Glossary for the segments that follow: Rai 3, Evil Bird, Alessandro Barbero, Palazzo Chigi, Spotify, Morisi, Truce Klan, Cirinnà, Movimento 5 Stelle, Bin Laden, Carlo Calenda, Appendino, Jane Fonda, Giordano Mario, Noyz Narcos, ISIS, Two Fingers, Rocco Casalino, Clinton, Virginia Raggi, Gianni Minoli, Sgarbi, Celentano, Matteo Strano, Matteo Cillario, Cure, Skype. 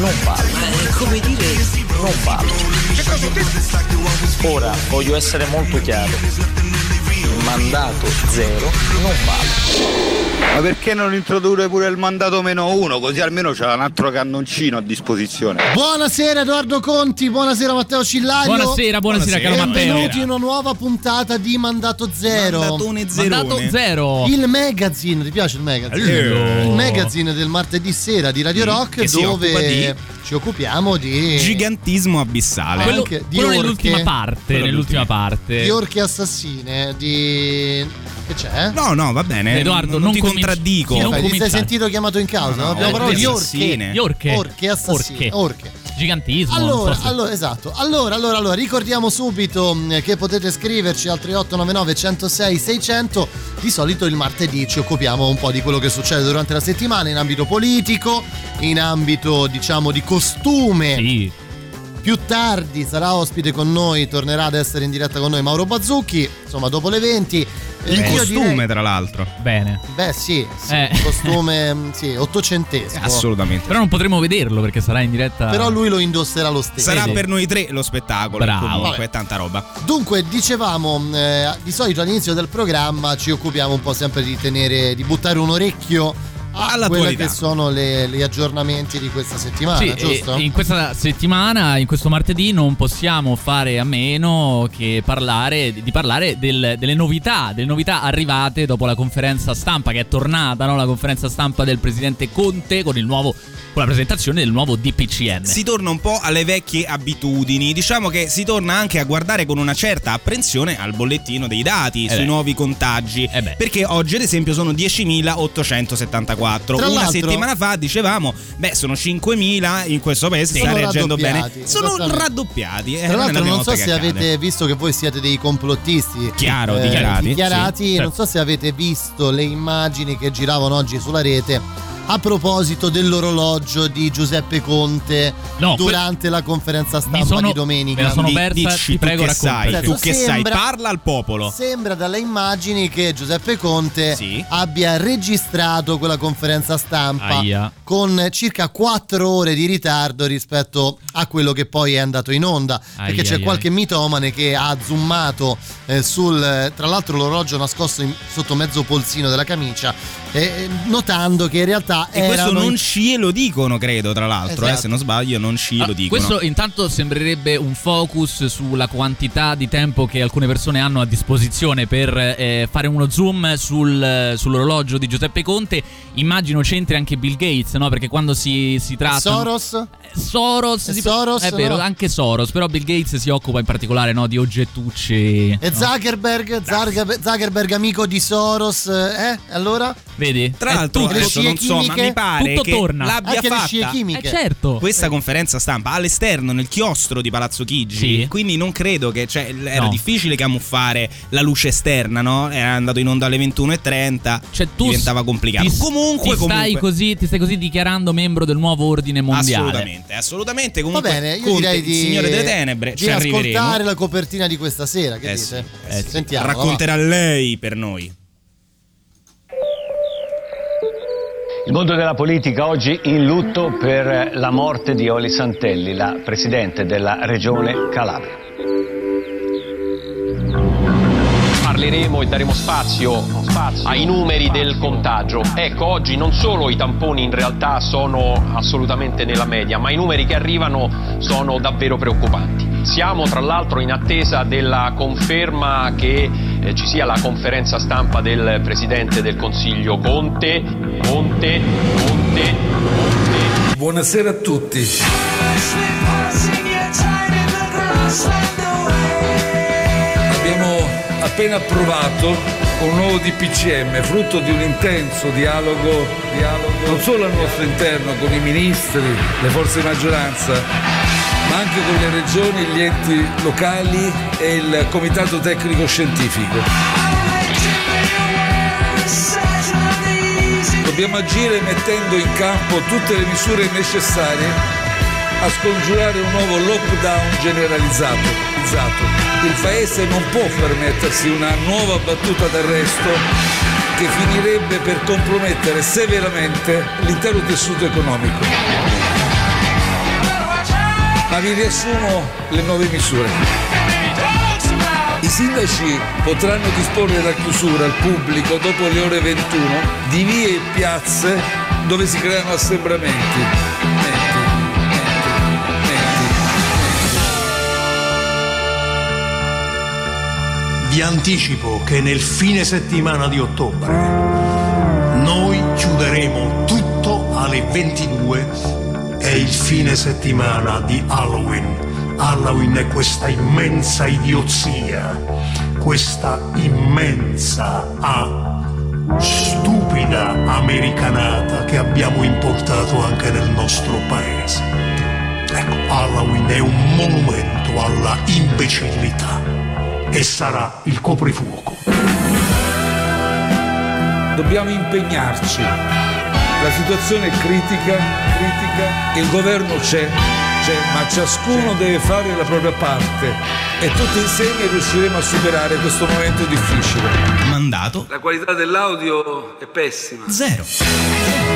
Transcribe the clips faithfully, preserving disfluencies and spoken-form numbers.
Non vale, eh, come dire, non vale. Ora voglio essere molto chiaro, il mandato zero non vale. Ma perché non introdurre pure il mandato meno uno, così almeno c'è un altro cannoncino a disposizione. Buonasera Edoardo Conti, buonasera Matteo Cillario. Buonasera, buonasera, buonasera caro Matteo. Benvenuti in una nuova puntata di Mandato Zero. Mandatone zero. Mandato Zero. Il magazine, ti piace il magazine? Hello. Il magazine del martedì sera di Radio Rock, che dove ci occupiamo di gigantismo abissale. Quello, quello di orche, nell'ultima parte, quello nell'ultima parte. Di orche assassine, di... Che c'è? No, no, va bene. Edoardo, non, non ti cominci- contraddico. Sì, non Vabbè, ti sei sentito chiamato in causa? No, no, no, parole di orche. Orche. Orche assassine. Orche. Orche. Gigantismo. Allora, so se... allora, esatto. Allora, allora, allora, ricordiamo subito che potete scriverci al tre otto nove nove uno zero sei sei zero zero. Di solito il martedì ci occupiamo un po' di quello che succede durante la settimana in ambito politico, in ambito, diciamo, di costume. Sì. Più tardi sarà ospite con noi, tornerà ad essere in diretta con noi Mauro Bazzucchi, insomma dopo le venti. In eh, costume direi... tra l'altro. Bene. Beh sì, sì eh. costume sì, ottocentesco. Assolutamente. Però non potremo vederlo perché sarà in diretta. Però lui lo indosserà lo stesso. Sarà per noi tre lo spettacolo. Bravo. Comunque è tanta roba. Dunque dicevamo, eh, di solito all'inizio del programma ci occupiamo un po' sempre di tenere, di buttare un orecchio alla quelle che sono le, gli aggiornamenti di questa settimana, sì, giusto? In questa settimana, in questo martedì, non possiamo fare a meno che parlare di parlare del, delle novità, delle novità arrivate dopo la conferenza stampa che è tornata, no? La conferenza stampa del presidente Conte con il nuovo, con la presentazione del nuovo D P C M. Si torna un po' alle vecchie abitudini, diciamo che si torna anche a guardare con una certa apprensione al bollettino dei dati eh sui beh. nuovi contagi, eh perché oggi ad esempio sono diecimilaottocentosettantaquattro. Tra una settimana fa dicevamo, beh, sono cinquemila in questo paese, sta reggendo bene. Sono raddoppiati. Eh, Tra l'altro non so se accade. avete visto che voi siete dei complottisti. Chiaro, eh, dichiarati. dichiarati sì, non certo. so se avete visto le immagini che giravano oggi sulla rete a proposito dell'orologio di Giuseppe Conte no, durante que- la conferenza stampa sono, di domenica. Me la sono persa, Dici, ti prego raccontaci. Tu che, sai, tu che sembra, sai, parla al popolo. Sembra dalle immagini che Giuseppe Conte sì. abbia registrato quella conferenza stampa Aia. con circa quattro ore di ritardo rispetto a quello che poi è andato in onda. Aia, perché c'è Aia. qualche mitomane che ha zoomato eh, sul, tra l'altro l'orologio nascosto in, sotto mezzo polsino della camicia, eh, notando che in realtà e questo non ci lo dicono, credo, tra l'altro, esatto. eh, se non sbaglio non ci allora, lo dicono. Questo intanto sembrerebbe un focus sulla quantità di tempo che alcune persone hanno a disposizione per eh, fare uno zoom sul, sull'orologio di Giuseppe Conte. Immagino c'entri anche Bill Gates, no? Perché quando si, si tratta Soros Soros, si Soros è vero, no? Anche Soros, però Bill Gates si occupa in particolare, no, di oggettucci. E no? Zuckerberg, Zuckerberg, Zuckerberg amico di Soros, eh? Allora? Vedi? Tra l'altro adesso non so, ma mi pare tutto che torna. l'abbia Anche fatta eh, certo. questa eh. conferenza stampa all'esterno nel chiostro di Palazzo Chigi, sì. quindi non credo che, cioè, era no. difficile camuffare la luce esterna, no? Era andato in onda alle ventuno e trenta, cioè, tu diventava complicato. Ti, comunque, ti, comunque. Stai così, ti stai così dichiarando membro del nuovo ordine mondiale. Assolutamente, assolutamente. Comunque, va bene, io Conte, direi di, il Signore delle Tenebre, di ci ascoltare la copertina di questa sera. Che eh, dite? Eh, Sentiamo, racconterà va. lei per noi. Il mondo della politica oggi in lutto per la morte di Oli Santelli, la presidente della regione Calabria. Parleremo e daremo spazio ai numeri del contagio. Ecco, oggi non solo i tamponi in realtà sono assolutamente nella media, ma i numeri che arrivano sono davvero preoccupanti. Siamo tra l'altro in attesa della conferma che eh, ci sia la conferenza stampa del Presidente del Consiglio Conte, Conte, Conte, Conte. Buonasera a tutti. Abbiamo appena approvato un nuovo D P C M, frutto di un intenso dialogo, dialogo non solo al nostro interno con i ministri, le forze di maggioranza, ma anche con le regioni, gli enti locali e il comitato tecnico scientifico. Dobbiamo agire mettendo in campo tutte le misure necessarie a scongiurare un nuovo lockdown generalizzato. Il Paese non può permettersi una nuova battuta d'arresto che finirebbe per compromettere severamente l'intero tessuto economico. Ma vi riassumo le nuove misure. I sindaci potranno disporre la chiusura al pubblico dopo le ore ventuno di vie e piazze dove si creano assembramenti. Metti, metti, metti, metti. Vi anticipo che nel fine settimana di ottobre noi chiuderemo tutto alle ventidue. È il fine settimana di Halloween. Halloween è questa immensa idiozia, questa immensa ah, stupida americanata che abbiamo importato anche nel nostro paese. Ecco, Halloween è un monumento alla imbecillità e sarà il coprifuoco. Dobbiamo impegnarci. La situazione è critica, critica, il governo c'è. Ma ciascuno deve fare la propria parte e tutti insieme riusciremo a superare questo momento difficile. Mandato. La qualità dell'audio è pessima. Zero.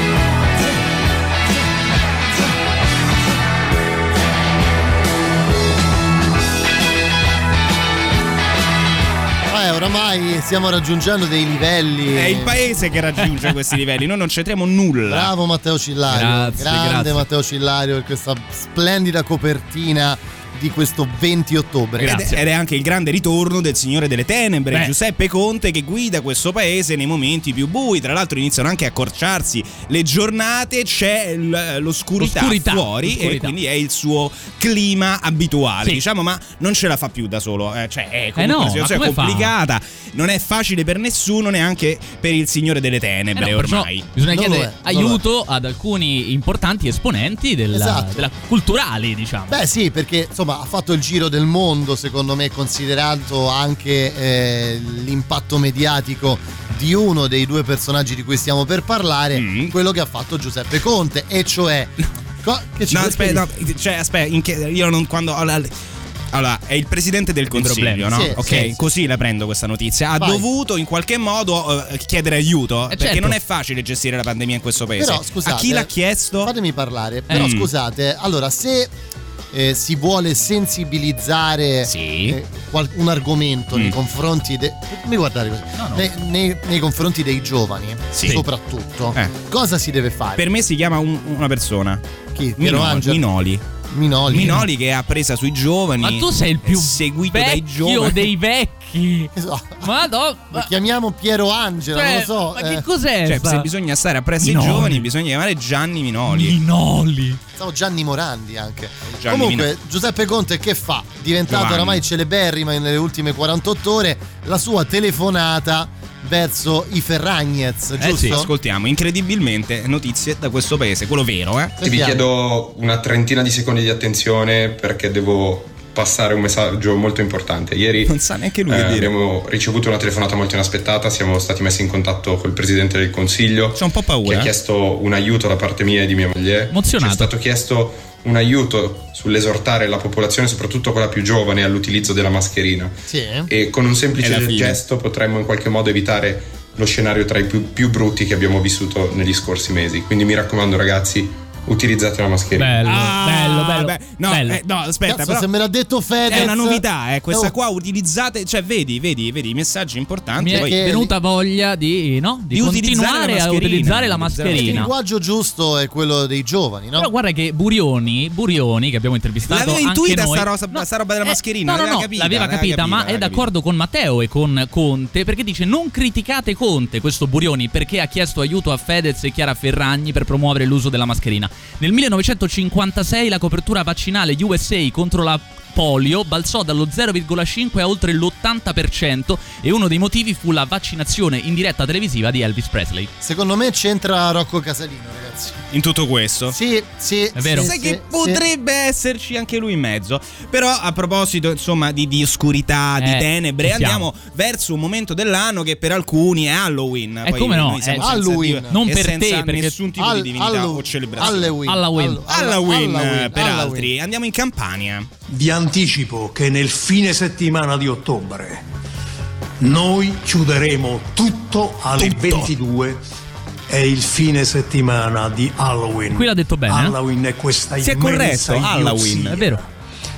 Oramai stiamo raggiungendo dei livelli. È il paese che raggiunge questi livelli. Noi non c'entriamo nulla. Bravo Matteo Cillario. Grazie, Grande grazie. Matteo Cillario per questa splendida copertina di questo venti ottobre. Ed è, ed è anche il grande ritorno del Signore delle Tenebre. Beh. Giuseppe Conte che guida questo paese nei momenti più bui. Tra l'altro iniziano anche a accorciarsi le giornate, c'è l'oscurità, l'oscurità fuori l'oscurità. E quindi è il suo clima abituale, sì. Diciamo, ma non ce la fa più da solo, eh, cioè è comunque eh no, una situazione complicata, fa? Non è facile per nessuno, neanche per il Signore delle Tenebre, eh no, ormai bisogna non chiedere aiuto ad alcuni importanti esponenti della, esatto. della culturale, diciamo. Beh sì, perché insomma ha fatto il giro del mondo, secondo me, considerato anche eh, l'impatto mediatico di uno dei due personaggi di cui stiamo per parlare, mm. quello che ha fatto Giuseppe Conte, e cioè co- che ci no aspetta no, cioè aspetta in che, io non quando allora è il presidente del consiglio, no? Sì, ok, sì, così sì. La prendo questa notizia. Ha Vai. dovuto in qualche modo uh, chiedere aiuto, eh, perché certo. non è facile gestire la pandemia in questo paese. Però scusate, a chi l'ha chiesto? Fatemi parlare. Però mm. scusate, allora se Eh, si vuole sensibilizzare sì. eh, qual- un argomento mm. nei confronti de- mi guardate così. No, no. Nei, nei, nei confronti dei giovani, sì. soprattutto eh. cosa si deve fare? Per me si chiama un, una persona chi? Minoli, Minoli. Minoli. Minoli che ha presa sui giovani. Ma tu sei il più seguito dai giovani dei vecchi. Ma no, ma... lo chiamiamo Piero Angela, cioè, non lo so. Ma che cos'è? Cioè, se bisogna stare appresso ai giovani, bisogna chiamare Gianni Minoli. Minoli. Stavo Gianni Morandi anche. Gianni Comunque, Minoli. Giuseppe Conte che fa? Diventato Giovanni. Oramai celeberrima nelle ultime quarantotto ore, la sua telefonata verso i Ferragnez, giusto? Eh sì, ascoltiamo incredibilmente notizie da questo paese, quello vero, eh? Ti vi chiedo una trentina di secondi di attenzione perché devo passare un messaggio molto importante. Ieri non sa neanche lui eh, dire. abbiamo ricevuto una telefonata molto inaspettata, siamo stati messi in contatto col presidente del consiglio. C'ho un po' paura. Che ha chiesto un aiuto da parte mia e di mia moglie. Emozionato. Ci è stato chiesto un aiuto sull'esortare la popolazione, soprattutto quella più giovane, all'utilizzo della mascherina. Sì, eh? E con un semplice gesto potremmo in qualche modo evitare lo scenario tra i più, più brutti che abbiamo vissuto negli scorsi mesi. Quindi mi raccomando ragazzi, utilizzate la mascherina. Bello, ah, bello, bello, bello. No, bello. Eh, no aspetta, cazzo, però se me l'ha detto Fedez. È una novità, eh, questa oh. qua utilizzate, cioè vedi, vedi, vedi i messaggi importanti. Mi è poi venuta voglia di, no, di, di continuare a utilizzare la mascherina. Il linguaggio giusto è quello dei giovani, no? Però guarda che Burioni, Burioni che abbiamo intervistato, l'aveva anche intuita noi. Sta, rosa, no, sta roba della eh, mascherina, no, l'aveva no, capita, l'aveva capita, l'aveva capita, ma l'aveva è d'accordo capita. Con Matteo e con Conte, perché dice non criticate Conte, questo Burioni, perché ha chiesto aiuto a Fedez e Chiara Ferragni per promuovere l'uso della mascherina. Nel millenovecentocinquantasei la copertura vaccinale U S A contro la polio balzò dallo zero virgola cinque a oltre l'ottanta per cento e uno dei motivi fu la vaccinazione in diretta televisiva di Elvis Presley. Secondo me c'entra Rocco Casalino, ragazzi. in tutto questo. Sì, sì, è vero. Sì, sai sì, che potrebbe sì. esserci anche lui in mezzo. Però a proposito, insomma, di, di oscurità, eh, di tenebre, andiamo verso un momento dell'anno che per alcuni è Halloween. E eh, come no? È Halloween, senza, non per te, perché nessun tipo all, di divinità all, o celebrazione. Halloween, Halloween, Halloween, Halloween per Halloween. Altri. Andiamo in Campania. Vi anticipo che nel fine settimana di ottobre noi chiuderemo tutto alle tutto. ventidue. È il fine settimana di Halloween. Qui l'ha detto bene. Halloween eh? È questa si immensa è corretto, Halloween, è vero.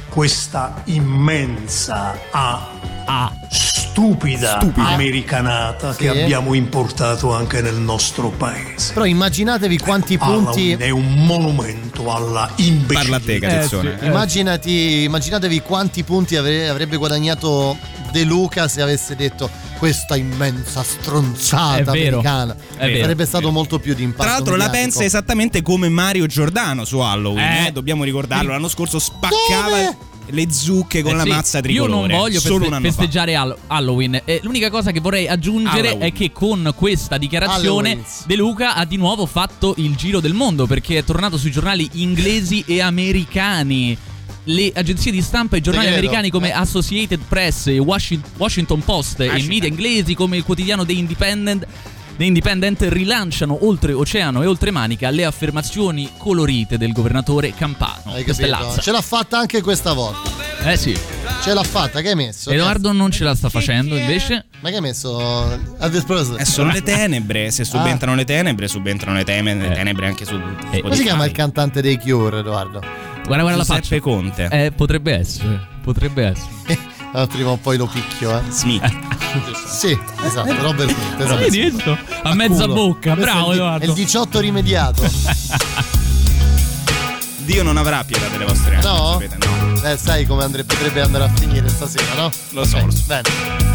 Questa immensa a ah. stupida, stupida americanata sì. che abbiamo importato anche nel nostro paese. Però immaginatevi quanti Halloween punti è un monumento alla imbecillità. Parla a te, Catizzone. Eh, sì. eh. Immaginati, immaginatevi quanti punti avre- avrebbe guadagnato De Luca se avesse detto questa immensa stronzata è americana. È vero, sarebbe stato molto più di impatto. Tra l'altro mediatico. La pensa esattamente come Mario Giordano su Halloween, eh. Eh? Dobbiamo ricordarlo, l'anno scorso spaccava Dove? le zucche con eh sì, la mazza tricolore. Io non voglio feste- festeggiare fa. Halloween. Eh, l'unica cosa che vorrei aggiungere Halloween. È che con questa dichiarazione Halloween. De Luca ha di nuovo fatto il giro del mondo, perché è tornato sui giornali inglesi e americani. Le agenzie di stampa e giornali americani come Associated Press, Washington Post e i media inglesi come il quotidiano The Independent The Independent rilanciano oltre oceano e oltre manica le affermazioni colorite del governatore Campano. Hai capito? Ce l'ha fatta anche questa volta. Eh sì. Ce l'ha fatta, che hai messo? Edoardo non ce la sta facendo invece. Ma che hai messo? Eh, sono le tenebre, se subentrano ah. le tenebre, subentrano le tenebre, le tenebre anche su. Eh. Come si chiama il cantante dei Cure, Edoardo? Guarda, guarda la faccia. Giuseppe Conte. Eh, potrebbe essere, potrebbe essere. Ah, prima o poi lo picchio, eh. Smith. Sì, esatto, Robert Smith. Esatto. Sì, esatto. A, a mezza culo. Bocca, bravo Edoardo. È il diciotto rimediato. Dio non avrà pietà delle vostre anime. No? Sapete, no. Eh, sai come andre- potrebbe andare a finire stasera, no? Lo okay. so. Lo so. Bene.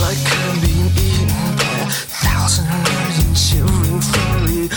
Like I'm being eaten by a thousand million children slowly.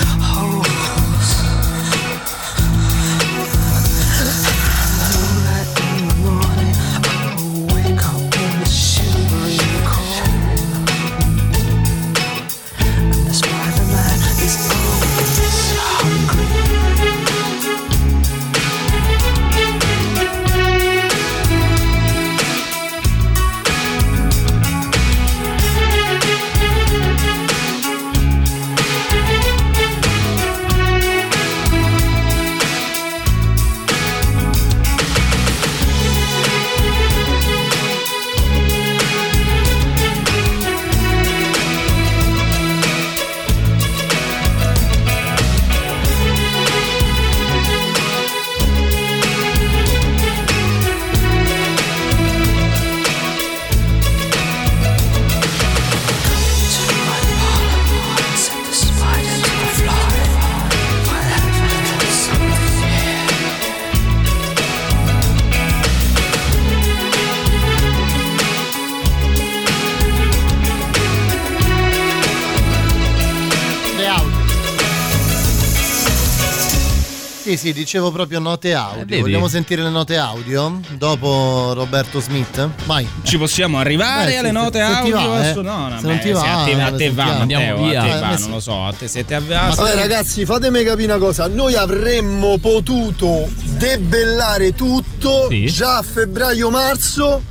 Sì, sì, dicevo proprio note audio. Eh, Vogliamo sentire le note audio dopo Roberto Smith? Vai. Ci possiamo arrivare Beh, alle se, note se audio? Va, eh. no, no, se beh, non ti va, se a te, a te va, andiamo via. A te eh, va, sì. Non lo so, a te se te va. Ma poi, ragazzi, fatemi capire una cosa. Noi avremmo potuto debellare tutto sì. già a febbraio-marzo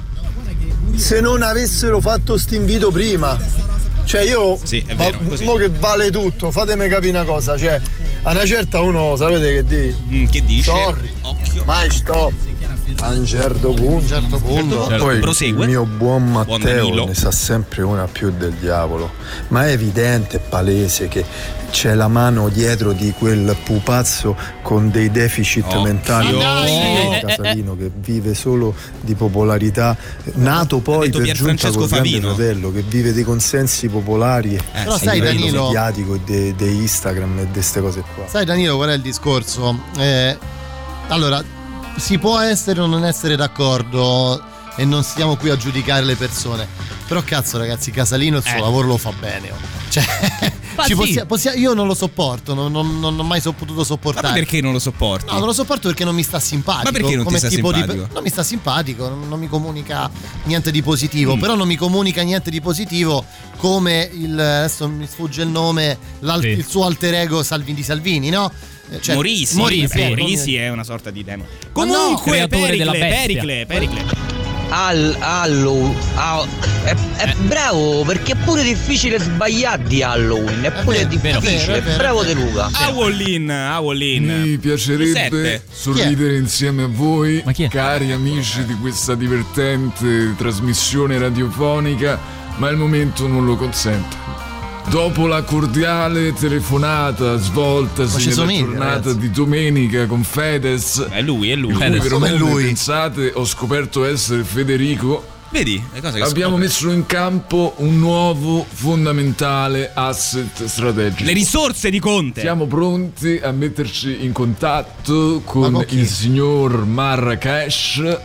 se non avessero fatto st'invito prima. Cioè io sì, è vero, ma, mo che vale tutto, fatemi capire una cosa, cioè a una certa uno sapete che dice mm, che dice sorry, occhio, mai sto a un certo punto, un certo punto. Certo. Poi prosegue. Il mio buon Matteo buon ne sa sempre una più del diavolo, ma è evidente, è palese che c'è la mano dietro di quel pupazzo con dei deficit oh. mentali oh. Casalino che vive solo di popolarità, nato poi per giunta col grande fratello che vive dei consensi popolari eh, però sai Danilo mediatico e de, de Instagram e de queste cose qua. Sai Danilo qual è il discorso? Eh, allora si può essere o non essere d'accordo e non stiamo qui a giudicare le persone, però cazzo ragazzi, Casalino il suo eh. lavoro lo fa bene, cioè ci possi- possi- io non lo sopporto, non, non, non ho mai so- potuto sopportare. Ma perché non lo sopporti? No, non lo sopporto perché non mi sta simpatico. Ma perché non come ti sta tipo simpatico? Di... non mi sta simpatico, non, non mi comunica niente di positivo, mm. però non mi comunica niente di positivo come il, adesso mi sfugge il nome, sì. il suo alter ego Salvini di Salvini, no? Cioè, Morisi, Morisi, beh, Morisi è una sorta di demo. Comunque, no, pericle, della pericle, pericle, Al, allo, al, è, è eh. bravo perché è pure difficile sbagliare di Halloween. È pure eh, difficile. È vero, è vero, bravo De Luca. Howlin, Howlin. Mi piacerebbe sorridere insieme a voi, cari amici di questa divertente trasmissione radiofonica, ma il momento non lo consente. Dopo la cordiale telefonata svoltasi nella somiglia, giornata ragazzi. Di domenica con Fedez, è lui, è lui, Fedez, però come lui. Pensate, ho scoperto essere Federico. Vedi, le cose che abbiamo scopre. Messo in campo un nuovo fondamentale asset strategico. Le risorse di Conte. Siamo pronti a metterci in contatto con, con il signor Marrakesh,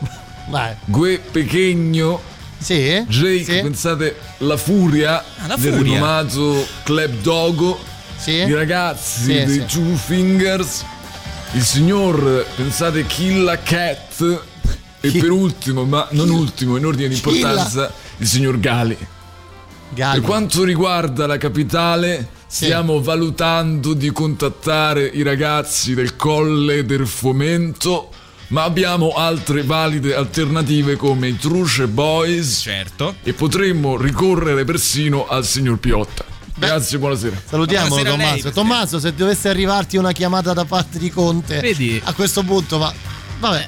Gue Pechegno. Sì, Jake, sì. Pensate, la furia ah, la del furia. Rinomato Club Dogo, sì. I ragazzi sì, dei sì. Two Fingers, il signor, pensate, Killa Cat e Chi... per ultimo, ma non Chi... ultimo, in ordine di importanza, Killa. Il signor Gali. Gali. Per quanto riguarda la capitale, sì. stiamo valutando di contattare i ragazzi del Colle del Fomento, ma abbiamo altre valide alternative come i Truce Boys. Certo. E potremmo ricorrere persino al signor Piotta. Beh. Grazie, buonasera. Salutiamo buonasera Tommaso. Lei, Tommaso, se dovesse arrivarti una chiamata da parte di Conte, vedi? A questo punto, ma vabbè,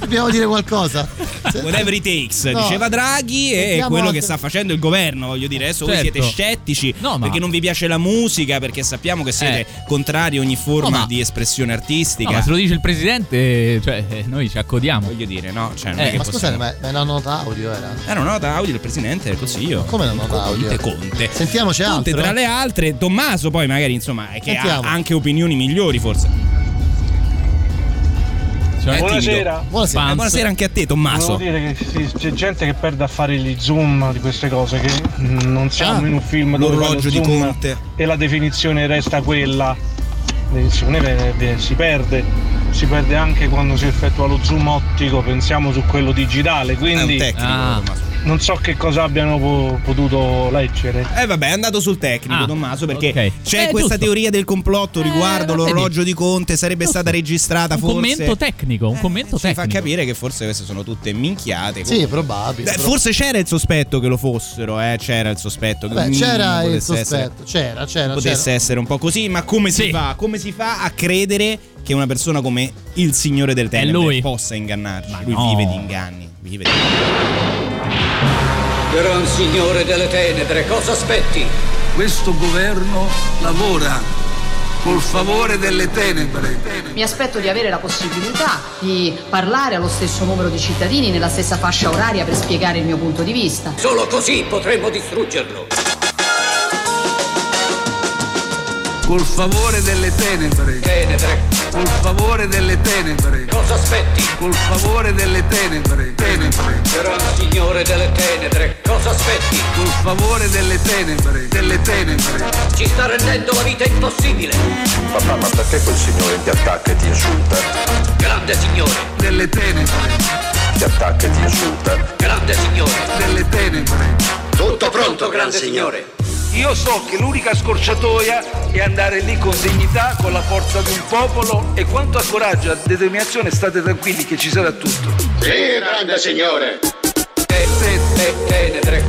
dobbiamo dire qualcosa. Whatever it takes, no. diceva Draghi, e quello altre... che sta facendo il governo, voglio dire, adesso certo. voi siete scettici no, ma... perché non vi piace la musica, perché sappiamo che siete eh. contrari a ogni forma no, ma... di espressione artistica. No, ma se lo dice il presidente, cioè noi ci accodiamo. Voglio dire, no, cioè non eh, è che ma possiamo... scusate, ma è una nota audio era? Era una nota audio del presidente del Consiglio. Come una nota audio? Conte, Conte. Sentiamoci altro. Conte tra le altre, Tommaso poi magari, insomma, che Sentiamo. Ha anche opinioni migliori forse. Cioè, buonasera. Buonasera. Buonasera anche a te Tommaso. Volevo dire che c'è gente che perde a fare gli zoom di queste cose, che non siamo ah, in un film dove l'orologio di Conte e la definizione resta quella. La definizione si perde, si perde anche quando si effettua lo zoom ottico, pensiamo su quello digitale, quindi è un tecnico, ah. non so che cosa abbiano po- potuto leggere. Eh vabbè, è andato sul tecnico ah, Tommaso, perché okay. c'è eh, questa giusto. Teoria del complotto riguardo eh, l'orologio di Conte, sarebbe giusto. Stata registrata un forse. Un commento tecnico, un commento eh, tecnico. Ci fa capire che forse queste sono tutte minchiate. Sì, probabile. Eh, forse c'era il sospetto che lo fossero, eh, c'era il sospetto che Beh, c'era il sospetto, essere, c'era, c'era, potesse c'era. Essere un po' così, ma come sì. si fa? Come si fa a credere che una persona come il Signore del Tenebre possa ingannarci? Ma lui no. vive di inganni, vive di inganni. Gran Signore delle Tenebre, cosa aspetti? Questo governo lavora col favore delle tenebre. Mi aspetto di avere la possibilità di parlare allo stesso numero di cittadini nella stessa fascia oraria per spiegare il mio punto di vista. Solo così potremo distruggerlo. Col favore delle tenebre. Tenebre. Col favore delle tenebre. Cosa aspetti? Col favore delle tenebre. Tenebre. Gran signore delle tenebre. Cosa aspetti? Col favore delle tenebre. Delle tenebre. Ci sta rendendo la vita impossibile. Papà, ma perché quel signore ti attacca e ti insulta? Grande signore. Delle tenebre. Ti attacca e ti insulta. Grande signore. Delle tenebre. Tutto, Tutto pronto, grande signore. signore. Io so che l'unica scorciatoia è andare lì con dignità, con la forza di un popolo, e quanto a coraggio e a determinazione state tranquilli che ci sarà tutto. Sì, grande signore. Tenebre,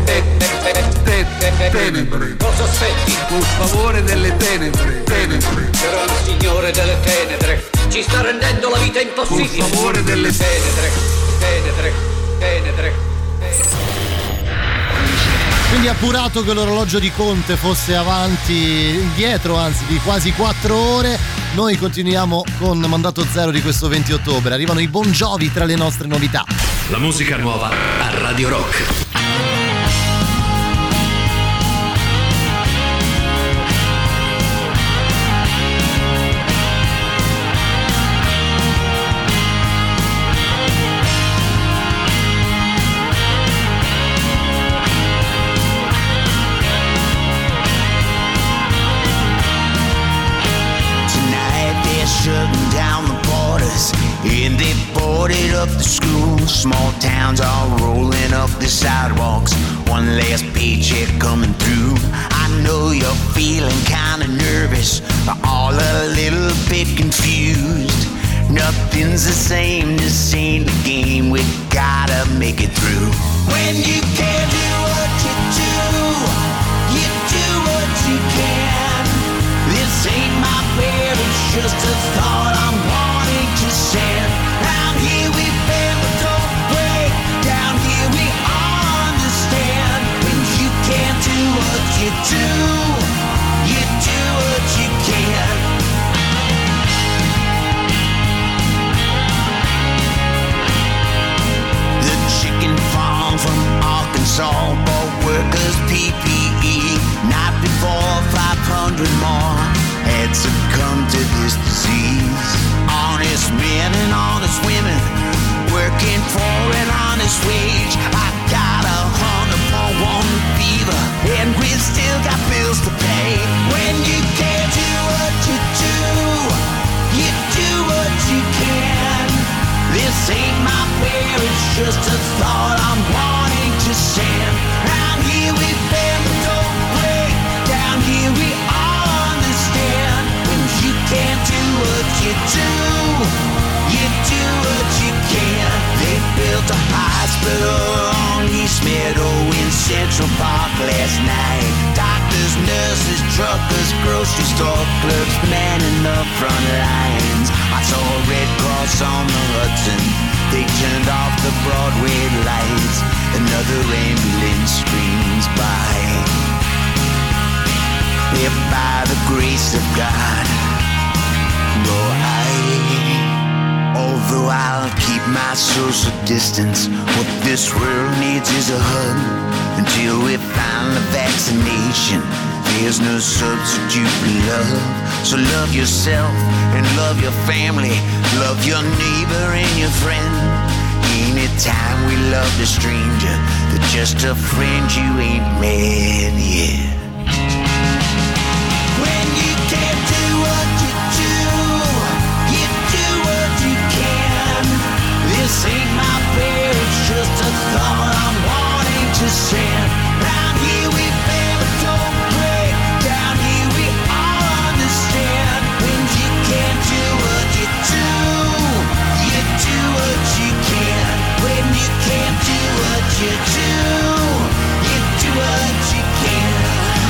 tenebre. Cosa aspetti? Col favore delle tenebre, tenebre. Però il signore delle tenebre ci sta rendendo la vita impossibile. Col favore delle tenebre, tenebre, tenebre. Quindi appurato che l'orologio di Conte fosse avanti, indietro anzi, di quasi quattro ore, noi continuiamo con Mandato Zero di questo venti ottobre. Arrivano i Bon Jovi tra le nostre novità. La musica nuova a Radio Rock. And they boarded up the schools. Small towns all rolling up the sidewalks. One last paycheck coming through. I know you're feeling kinda nervous, all a little bit confused. Nothing's the same, this ain't the game. We gotta make it through. When you can do what you do, you do what you can. This ain't my way, it's just a thought I'm wanting to say. Down here we fail but don't break. Down here we understand. When you can't do what you do, you do what you can. The chicken farm from Arkansas bought workers P P E. Not before five hundred more had succumbed to this disease. Honest men and honest women working for an honest wage. I got a hundred for one fever, and we still got bills to pay. When you can't do what you do, you do what you can. This ain't my prayer, it's just a thought I'm wanting to send. Round here we bend the door. Down here we all understand. When you can't do what you do, you do what you can. They built a hospital on East Meadow in Central Park last night. Doctors, nurses, truckers, grocery store clerks, men in the front lines. I saw a Red Cross on the Hudson. They turned off the Broadway lights. Another ambulance screams by. If by the grace of God, no, I, although I'll keep my social distance, what this world needs is a hug. Until we find the vaccination, there's no substitute for love. So love yourself and love your family, love your neighbor and your friend. Ain't it time we loved a stranger, but just a friend you ain't met yet? When you can't do what you do, you do what you can. This ain't my prayer, it's just a thought I'm wanting to send. Round here we fail but don't break. Down here we all understand. When you can't do what you do, you do what you can. When you can't do what you do, you do what you can.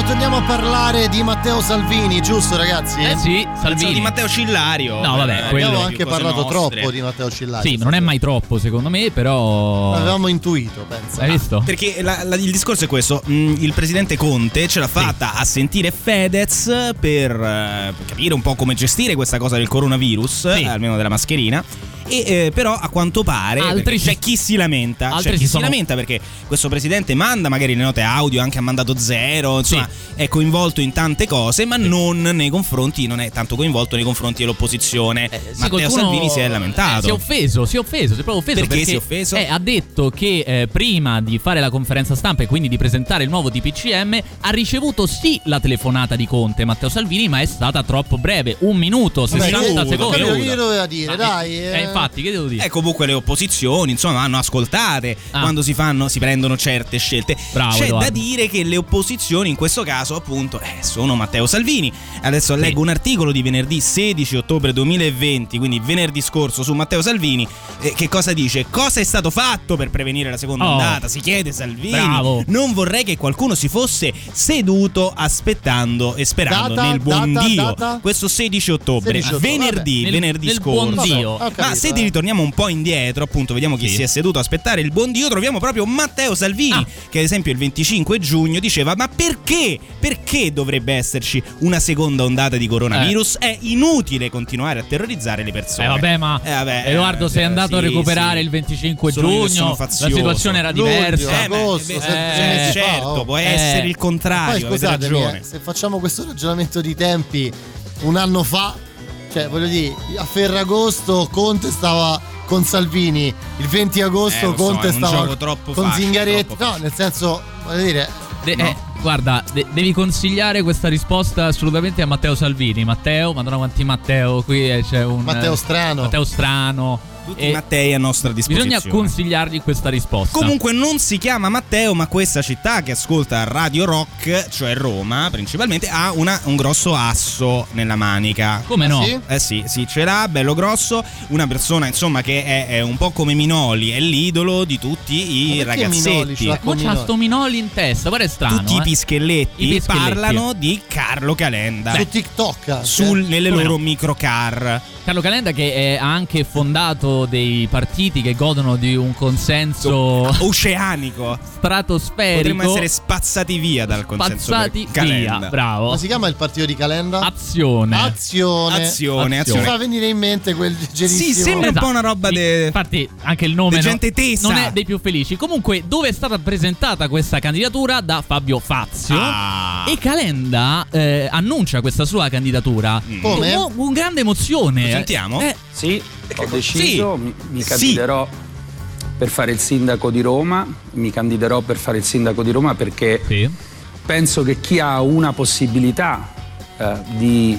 torniamo, torniamo a parlare di Matteo Salvini, giusto ragazzi? Eh sì, Salvini. Di Matteo Cillario. No vabbè, eh, quello abbiamo anche parlato nostre. troppo di Matteo Cillario. Sì, non è mai troppo secondo me, però l'avevamo intuito, pensa. Hai visto? Perché la, la, il discorso è questo, il presidente Conte ce l'ha fatta sì. a sentire Fedez per eh, capire un po' come gestire questa cosa del coronavirus, sì. almeno della mascherina. E eh, però a quanto pare altri c'è si... chi si lamenta, altri c'è chi si, sono... si lamenta perché questo presidente manda magari le note audio anche a Mandato Zero, insomma sì. è coinvolto in tante cose, ma sì. non nei confronti, non è tanto coinvolto nei confronti dell'opposizione. Eh, sì, Matteo qualcuno... Salvini si è lamentato. Eh, si è offeso, si è offeso, si è proprio offeso perché, perché si è offeso? Eh, ha detto che eh, prima di fare la conferenza stampa e quindi di presentare il nuovo D P C M ha ricevuto sì la telefonata di Conte Matteo Salvini, ma è stata troppo breve, un minuto, sessanta secondi. Io doveva dire, dai. Eh, infatti Infatti, che devo dire? Eh, comunque le opposizioni, insomma, vanno ascoltate ah. quando si fanno, si prendono certe scelte. Bravo, C'è Edoardo. da dire che le opposizioni in questo caso, appunto, eh, sono Matteo Salvini. Adesso sì. leggo un articolo di venerdì sedici ottobre duemilaventi, quindi venerdì scorso, su Matteo Salvini. Eh, che cosa dice? Cosa è stato fatto per prevenire la seconda oh. ondata? Si chiede Salvini. Bravo. Non vorrei che qualcuno si fosse seduto aspettando e sperando data, nel buon data, Dio. Data. Questo sedici ottobre, sedici ottobre venerdì, vabbè. venerdì nel, scorso. Nel buon Dio. Ma se ti ritorniamo un po' indietro, appunto, vediamo chi sì. si è seduto a aspettare il buon Dio, troviamo proprio Matteo Salvini ah. che ad esempio il venticinque giugno diceva ma perché, perché dovrebbe esserci una seconda ondata di coronavirus? Eh. È inutile continuare a terrorizzare le persone. Eh vabbè, ma eh, vabbè, Edoardo eh, sei andato sì, a recuperare sì. il venticinque sono giugno, la situazione era diversa. Luglio, eh, beh, eh, certo, può eh. essere il contrario, poi, scusatemi, avete ragione. Eh, se facciamo questo ragionamento di tempi un anno fa, cioè voglio dire, a Ferragosto Conte stava con Salvini, il venti agosto eh, Conte so, stava con facile, Zingaretti, no, nel senso, voglio dire De- no. eh, guarda, de- devi consigliare questa risposta assolutamente a Matteo Salvini. Matteo, madonna quanti Matteo, qui c'è un Matteo Strano, Matteo Strano. Tutti i Mattei a nostra disposizione. Bisogna consigliargli questa risposta. Comunque non si chiama Matteo, ma questa città che ascolta Radio Rock, cioè Roma principalmente, ha una, un grosso asso nella manica. Come no? Sì? Eh sì, sì, ce l'ha, bello grosso. Una persona insomma che è, è un po' come Minoli, è l'idolo di tutti i ragazzetti. Ma c'ha Minoli. sto Minoli in testa, guarda è strano. Tutti eh? i, pischelletti i pischelletti parlano di Carlo Calenda. Beh. Su TikTok. Sul, nelle loro microcar. Carlo Calenda che ha anche fondato dei partiti che godono di un consenso oceanico, stratosferico. Potremmo essere spazzati via dal consenso spazzati Calenda. Via, bravo. Ma si chiama il partito di Calenda? Azione. Azione. Azione. Azione. Mi fa venire in mente quel gerissimo. Sì, sembra esatto. un po' una roba de... Infatti anche il nome de gente tesa. Non è dei più felici. Comunque dove è stata presentata questa candidatura? Da Fabio Fazio. Ah. E Calenda eh, annuncia questa sua candidatura. Mm. Come? Con un grande emozione. Sentiamo? Eh, sì, ho deciso, sì, mi, mi candiderò sì. per fare il sindaco di Roma, mi candiderò per fare il sindaco di Roma perché sì. penso che chi ha una possibilità eh, di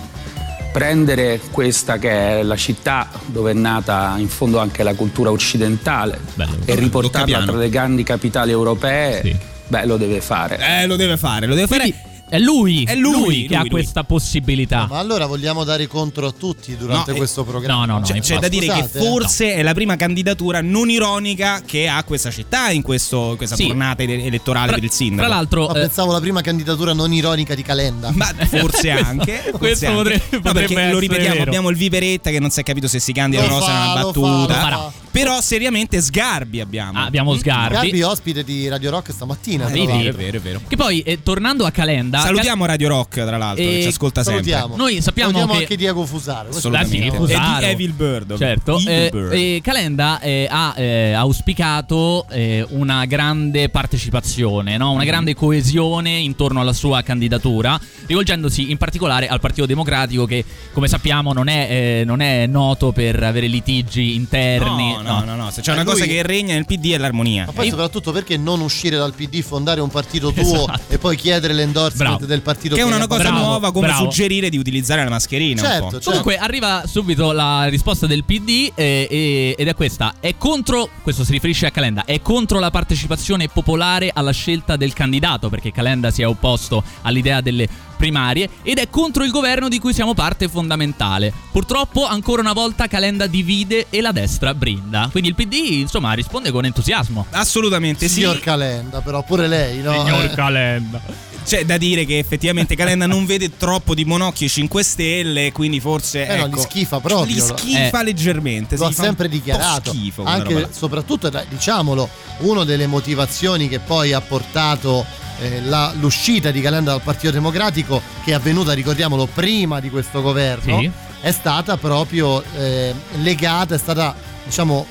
prendere questa che è la città dove è nata in fondo anche la cultura occidentale Bello. e riportarla tra le grandi capitali europee, sì. beh, lo deve fare. Eh, lo deve fare, lo deve Quindi, fare. È lui, è lui, lui che lui, ha questa lui. possibilità. No, ma allora vogliamo dare contro a tutti durante no, questo programma? No, no, no. Cioè, c'è da dire scusate, che forse no. è la prima candidatura non ironica che ha questa città in questo, questa sì. tornata elettorale tra, per il sindaco. Tra l'altro, no, eh, pensavo la prima candidatura non ironica di Calenda. Ma forse anche. Questo forse potrebbe, anche. potrebbe no, perché lo ripetiamo, vero. Abbiamo il Viveretta che non si è capito se si candida o no, se è una battuta. Fa, fa. Però seriamente Sgarbi abbiamo. Ah, abbiamo Sgarbi. Sgarbi ospite di Radio Rock stamattina. Ah, è vero, è vero. Che poi eh, tornando a Calenda. Salutiamo Radio Rock, tra l'altro, e... che ci ascolta salutiamo. sempre. Noi sappiamo salutiamo che... anche Diego Fusaro. Assolutamente. Fusaro. E di Evil Bird. Certo. Evil Bird. Eh, eh, Calenda eh, ha eh, auspicato eh, una grande partecipazione, no? Una grande coesione intorno alla sua candidatura, rivolgendosi in particolare al Partito Democratico che, come sappiamo, non è, eh, non è noto per avere litigi interni. No, no, no. no, no. Se c'è eh, una lui... cosa che regna nel P D è l'armonia. Ma poi e... soprattutto perché non uscire dal P D, fondare un partito tuo esatto. e poi chiedere le Bravo. Del partito che è una cosa bravo, nuova come bravo. suggerire di utilizzare la mascherina certo, un po'. Certo. Comunque arriva subito la risposta del P D eh, eh, ed è questa: è contro, questo si riferisce a Calenda, è contro la partecipazione popolare alla scelta del candidato, perché Calenda si è opposto all'idea delle primarie, ed è contro il governo di cui siamo parte fondamentale. Purtroppo ancora una volta Calenda divide e la destra brinda. Quindi il P D insomma risponde con entusiasmo. Assolutamente sì. Signor Calenda però pure lei, no? Signor eh. Calenda C'è da dire che effettivamente Calenda non vede troppo di Monocchio cinque Stelle, quindi forse eh ecco, no, li schifa proprio, li schifa eh. leggermente. Lo ha sempre dichiarato, schifo, anche soprattutto, diciamolo, una delle motivazioni che poi ha portato eh, la, l'uscita di Calenda dal Partito Democratico, che è avvenuta, ricordiamolo, prima di questo governo, sì. è stata proprio eh, legata, è stata, diciamo,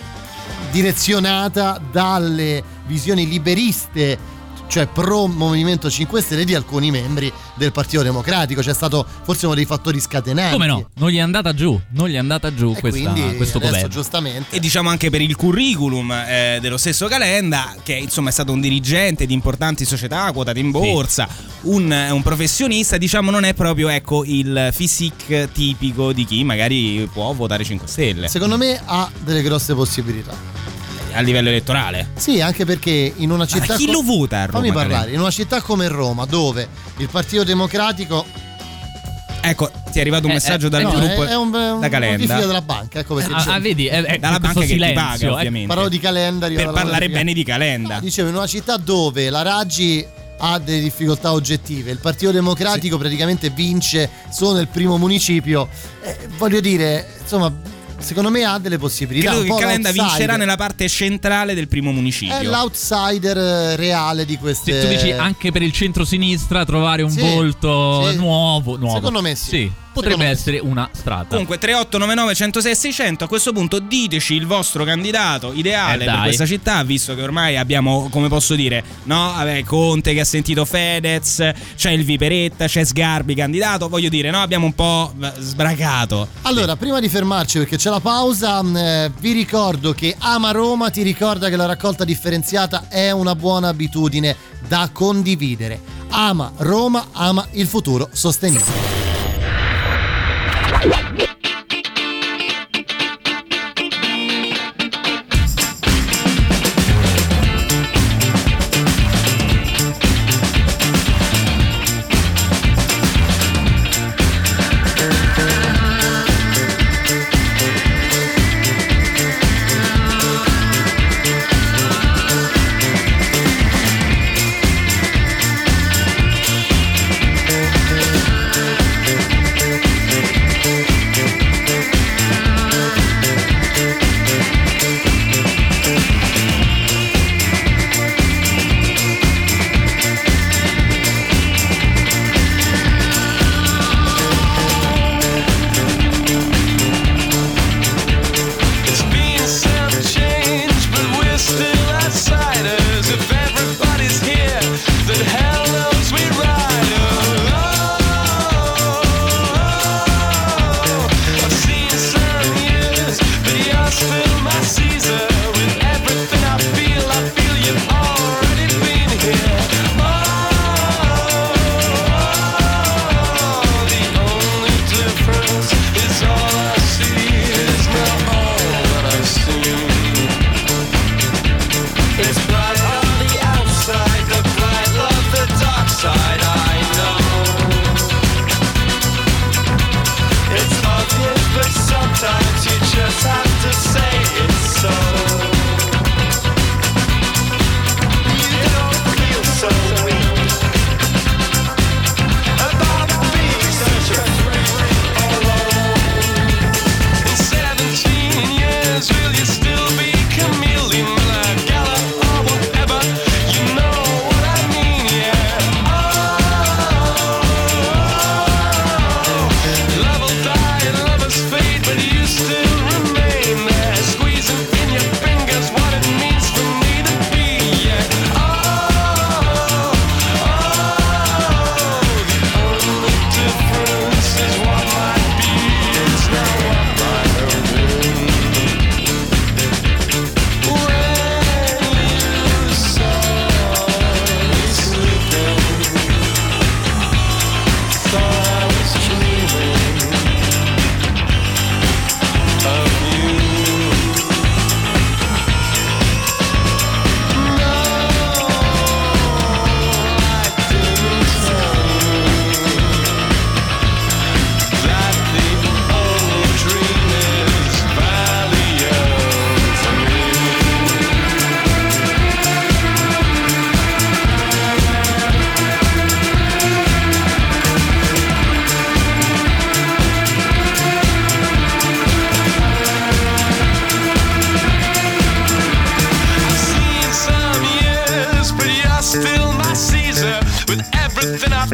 direzionata dalle visioni liberiste, cioè pro Movimento cinque Stelle, di alcuni membri del Partito Democratico. C'è stato forse uno dei fattori scatenanti. Come no? Non gli è andata giù, non gli è andata giù e questa, quindi questo adesso governo, giustamente. E diciamo anche per il curriculum eh, dello stesso Calenda, che insomma è stato un dirigente di importanti società quotate in borsa, sì. un, un professionista, diciamo, non è proprio, ecco, il physique tipico di chi magari può votare cinque Stelle. Secondo me ha delle grosse possibilità a livello elettorale. Sì, anche perché in una città, ma chi lo vota a Roma? Fammi parlare. In una città come Roma, dove il Partito Democratico, ecco, ti è arrivato un eh, messaggio eh, dal no, gruppo, è un, un, da Calenda, un della banca, ecco perché ah, ah, vedi, è, è dalla banca silenzio, che ti paga, eh, ovviamente. Parlo di Calenda, per parlare Calenda. bene di Calenda. No, dicevo, in una città dove la Raggi ha delle difficoltà oggettive, il Partito Democratico sì. praticamente vince solo nel primo municipio. Eh, voglio dire, insomma, secondo me ha delle possibilità. Credo che Calenda vincerà nella parte centrale del primo municipio. È l'outsider reale di queste. Se tu dici anche per il centro-sinistra trovare un sì, volto sì. Nuovo, nuovo. Secondo me sì, sì. Potrebbe essere una strada. Comunque tre otto nove nove uno zero sei sei zero zero. A questo punto diteci il vostro candidato ideale eh per questa città, visto che ormai abbiamo, come posso dire, no? Vabbè, Conte che ha sentito Fedez, c'è il Viperetta, c'è Sgarbi candidato, voglio dire, no? Abbiamo un po' sbracato. Allora, prima di fermarci perché c'è la pausa, eh, vi ricordo che Ama Roma ti ricorda che la raccolta differenziata è una buona abitudine da condividere. Ama Roma, ama il futuro sostenibile.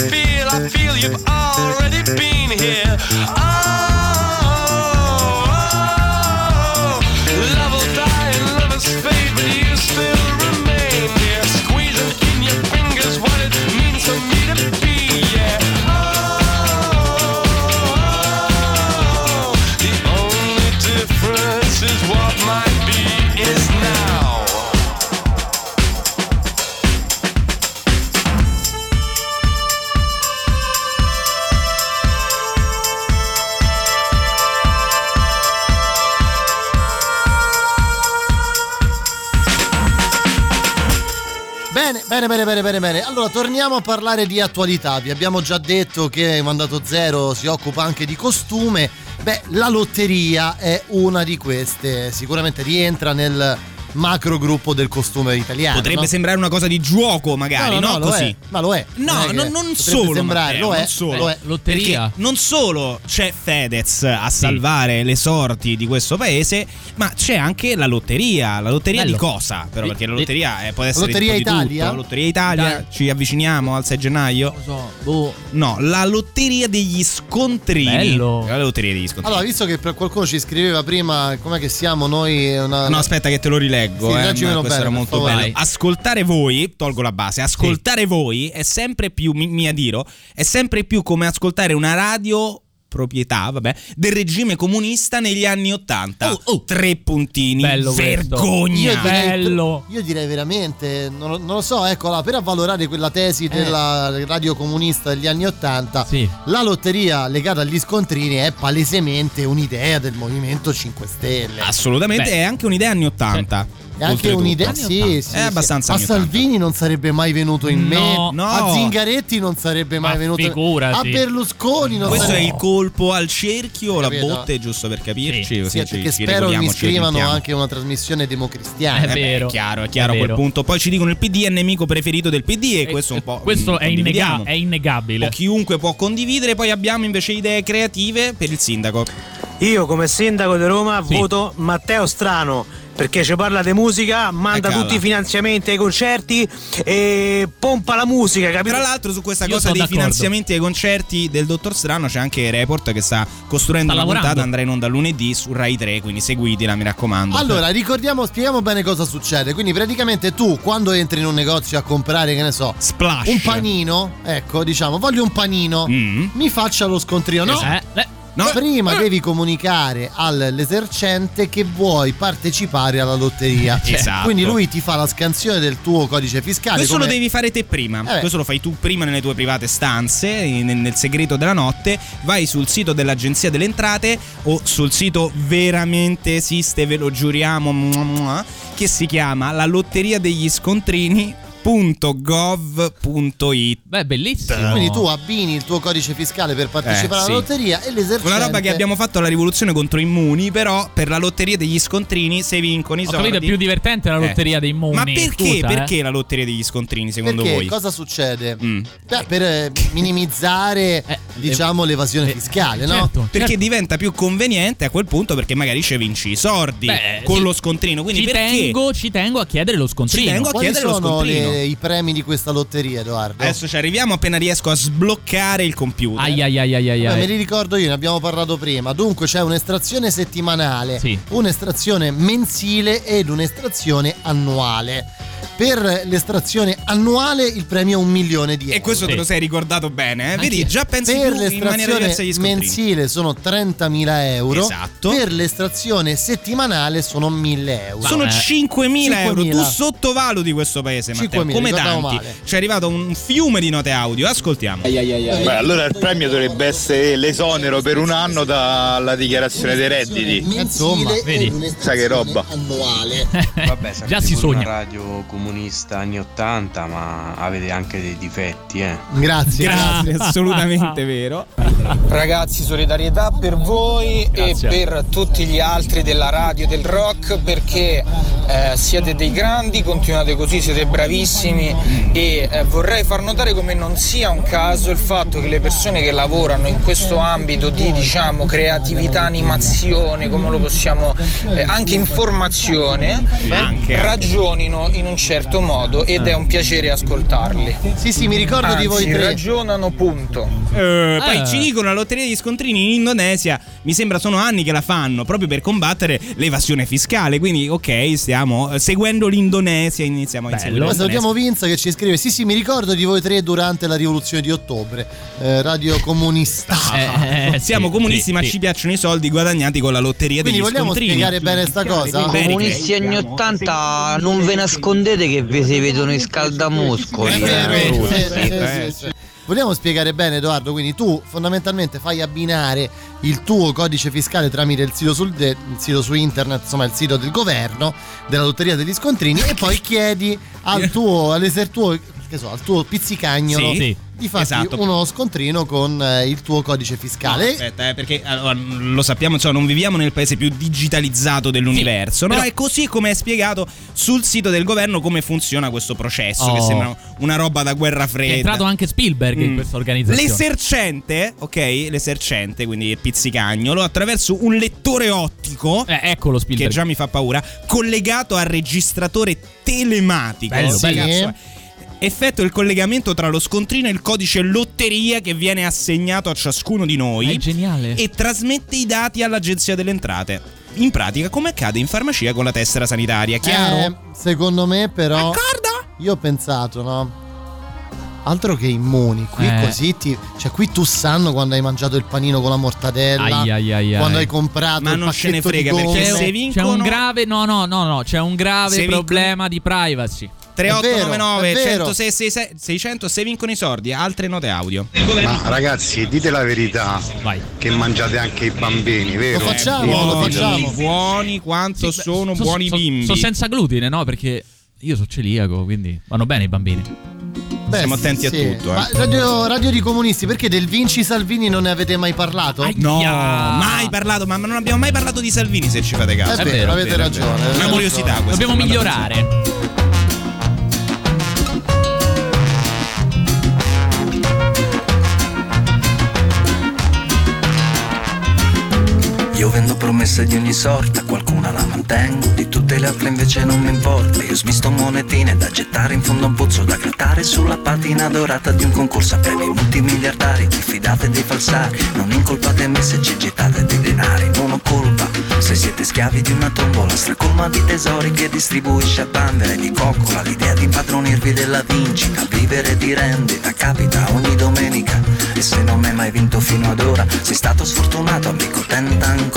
feel, I feel you've already been here. Oh, oh, oh, oh. Love will die and lovers fade, but you still remain here. Squeezing in your fingers what it means for me to be, yeah. Oh, oh, oh, oh. The only difference is what might be is now. Bene, bene, bene, bene, bene. Allora, torniamo a parlare di attualità. Vi abbiamo già detto che Mandato Zero si occupa anche di costume. Beh, la lotteria è una di queste. Sicuramente rientra nel macro gruppo del costume italiano. Potrebbe, no? sembrare una cosa di gioco, magari, no? no, no, no così. Lo è. Ma lo è. No, non, è non, non solo. Sembrare, Matteo, lo è. Non solo. Lo è. Lotteria. Perché non solo c'è Fedez a sì. salvare le sorti di questo paese, ma c'è anche la lotteria. La lotteria Bello. di cosa? Però, perché la lotteria eh, può essere lotteria di Italia. Tutto. La lotteria Italia. Italia. Ci avviciniamo al sei gennaio. Non so. Boh. No, la lotteria degli scontrini. Bello. La lotteria degli scontrini. Allora, visto che per qualcuno ci scriveva prima, com'è che siamo noi? Una... No, aspetta, che te lo rileggo. Sì, eh, questo bene, era molto bello. Ascoltare voi, tolgo la base, ascoltare sì. voi è sempre più, mi, mi adiro, è sempre più come ascoltare una radio proprietà, vabbè, del regime comunista negli anni ottanta. Oh, oh. Tre puntini, bello, vergogna. Io direi, bello. Io direi veramente, non, non lo so, ecco là, per avvalorare quella tesi eh. della radio comunista degli anni ottanta, sì. la lotteria legata agli scontrini è palesemente un'idea del Movimento cinque Stelle. Assolutamente, beh. È anche un'idea anni ottanta. Sì. È anche un'idea, sì, sì, è abbastanza. A Salvini non sarebbe mai venuto in no, mente, no. a Zingaretti non sarebbe mai Ma venuto figurati. A Berlusconi non Questo sarebbe... è il colpo al cerchio, la botte, giusto per capirci, sì. Così sì, ci, perché ci spero che scrivano anche una trasmissione democristiana. È vero, eh beh, è chiaro, è chiaro è vero. Quel punto. Poi ci dicono il P D è nemico preferito del P D e, e questo un po' questo è, innega- è innegabile. O chiunque può condividere. Poi abbiamo invece idee creative per il sindaco. Io come sindaco di Roma sì. voto Matteo Strano, perché ci parla di musica, manda tutti i finanziamenti ai concerti e pompa la musica, capito? Tra l'altro su questa Io cosa dei d'accordo. finanziamenti ai concerti del dottor Strano c'è anche Report che sta costruendo sta una lavorando. puntata, andrà in onda lunedì su Rai tre, quindi seguitela, mi raccomando. Allora, ricordiamo, spieghiamo bene cosa succede. Quindi praticamente tu quando entri in un negozio a comprare, che ne so, Splash. un panino, ecco, diciamo, voglio un panino, mm. mi faccia lo scontrino, no? Esatto. No. Prima devi comunicare all'esercente che vuoi partecipare alla lotteria. Esatto. Quindi lui ti fa la scansione del tuo codice fiscale. Questo come... lo devi fare te prima. Eh Questo lo fai tu prima nelle tue private stanze, nel segreto della notte. Vai sul sito dell'Agenzia delle Entrate o sul sito veramente esiste, ve lo giuriamo, che si chiama la lotteria degli scontrini. .gov.it. Beh, bellissimo. Quindi tu abbini il tuo codice fiscale per partecipare eh, alla sì. lotteria e l'esercente. Una roba che abbiamo fatto alla rivoluzione contro Immuni, però per la lotteria degli scontrini se vincono i soldi. Ho capito, è più divertente la lotteria eh. dei Immuni. Ma perché? Scusa, perché eh? la lotteria degli scontrini secondo perché, voi? Cosa succede? Mm. Beh, per minimizzare eh, diciamo eh, l'evasione eh, fiscale, eh, no? Certo, perché certo. diventa più conveniente a quel punto, perché magari ci vinci i soldi Beh, con sì. lo scontrino, quindi ci perché tengo, ci tengo a chiedere lo scontrino. Ci tengo a Quali chiedere lo scontrino. Le... i premi di questa lotteria, Edoardo. Adesso ci arriviamo appena riesco a sbloccare il computer. Ai ai ai ai ai. Vabbè, ai. Me li ricordo io, ne abbiamo parlato prima. Dunque c'è un'estrazione settimanale, sì. un'estrazione mensile ed un'estrazione annuale. Per l'estrazione annuale il premio è un milione di euro. E questo sì. te lo sei ricordato bene, eh? Vedi, già pensi per tu in maniera diversa agli scontrini. Per l'estrazione mensile sono trentamila euro. Esatto. Per l'estrazione settimanale sono mille euro. Sono cinquemila euro. Tu sottovaluti questo paese, Matteo. Come tanti. Ci è arrivato un fiume di note audio. Ascoltiamo. Ai ai ai ai. Beh, allora il premio dovrebbe essere l'esonero per un anno dalla dichiarazione dei redditi. Insomma, vedi, sai che roba. Vabbè, già si sogna. Radio comunista anni ottanta, ma avete anche dei difetti, eh. Grazie, grazie, assolutamente vero. Ragazzi, solidarietà per voi grazie. E per tutti gli altri della radio del rock, perché eh, siete dei grandi, continuate così, siete bravissimi e eh, vorrei far notare come non sia un caso il fatto che le persone che lavorano in questo ambito di, diciamo, creatività, animazione, come lo possiamo eh, anche informazione, eh, ragionino in un certo modo ed è un piacere ascoltarli. Sì, sì, mi ricordo Anzi, di voi tre. Ragionano, punto. Eh, poi eh. ci dicono la lotteria di scontrini in Indonesia, mi sembra sono anni che la fanno proprio per combattere l'evasione fiscale, quindi ok, stiamo seguendo l'Indonesia, iniziamo a seguire. Salutiamo Vinza che ci scrive: "Sì, sì, mi ricordo di voi tre durante la rivoluzione di ottobre, eh, radio comunista". Eh, eh, siamo sì, comunisti, sì, ma sì. ci piacciono i soldi guadagnati con la lotteria quindi degli scontrini. Quindi vogliamo spiegare bene sta cosa? Comunisti anni ottanta, non ve nascondete che vi si vedono i scaldamuscoli. Vogliamo spiegare bene, Edoardo, quindi tu fondamentalmente fai abbinare il tuo codice fiscale tramite il sito, sul de- il sito su internet, insomma il sito del governo, della lotteria degli scontrini, e poi chiedi al tuo, all'eser tuo, che so, al tuo pizzicagnolo sì, sì. di farti esatto. uno scontrino con eh, il tuo codice fiscale. No, aspetta, eh, perché allora, lo sappiamo, cioè, non viviamo nel paese più digitalizzato dell'universo, sì, no? Però... è così come è spiegato sul sito del governo come funziona questo processo, oh. che sembra una roba da guerra fredda. È entrato anche Spielberg mm. in questa organizzazione. L'esercente, ok, l'esercente, quindi il pizzicagnolo, attraverso un lettore ottico, eh, eccolo Spielberg, che già mi fa paura, collegato al registratore telematico. Bello, sì. bello, cazzo, eh. effettua il collegamento tra lo scontrino e il codice lotteria che viene assegnato a ciascuno di noi. È geniale. E trasmette i dati all'Agenzia delle Entrate. In pratica, come accade in farmacia con la tessera sanitaria, chiaro? Eh, secondo me, però. D'accordo? Io ho pensato, no? Altro che immuni, qui eh. così ti. Cioè, qui tu sanno quando hai mangiato il panino con la mortadella. Ai, ai, ai, ai. Quando hai comprato. Ma il non ce ne frega, perché se vincono... c'è un grave. No, no, no, no, c'è un grave problema di privacy. tre otto nove nove uno zero sei sei sei zero zero se vincono i sordi, altre note audio. Ma ragazzi, dite la verità. Vai. Che mangiate anche i bambini, vero? Lo facciamo, eh, buoni, lo facciamo. Buoni quanto sì, sono so, buoni i so, bimbi. Sono senza glutine, no? Perché io sono celiaco, quindi vanno bene i bambini. Beh, siamo attenti sì. a tutto. Eh. Ma radio, radio di comunisti, perché del Vinci Salvini non ne avete mai parlato? Aia. No, mai parlato, ma non abbiamo mai parlato di Salvini, se ci fate caso. È vero, è vero, avete è vero, ragione. È una curiosità questa. Dobbiamo migliorare. Io vendo promesse di ogni sorta, qualcuna la mantengo, di tutte le altre invece non mi importa. Io smisto monetine da gettare in fondo a un pozzo, da grattare sulla patina dorata di un concorso a premi multimiliardari. Diffidate dei falsari, non incolpate me se ci gettate dei denari. Non ho colpa se siete schiavi di una tombola stracolma di tesori che distribuisce a bandere di coccola. L'idea di impadronirvi della vincita, vivere di rendita capita ogni domenica. E se non mi hai mai vinto fino ad ora, sei stato sfortunato, amico, tenta ancora.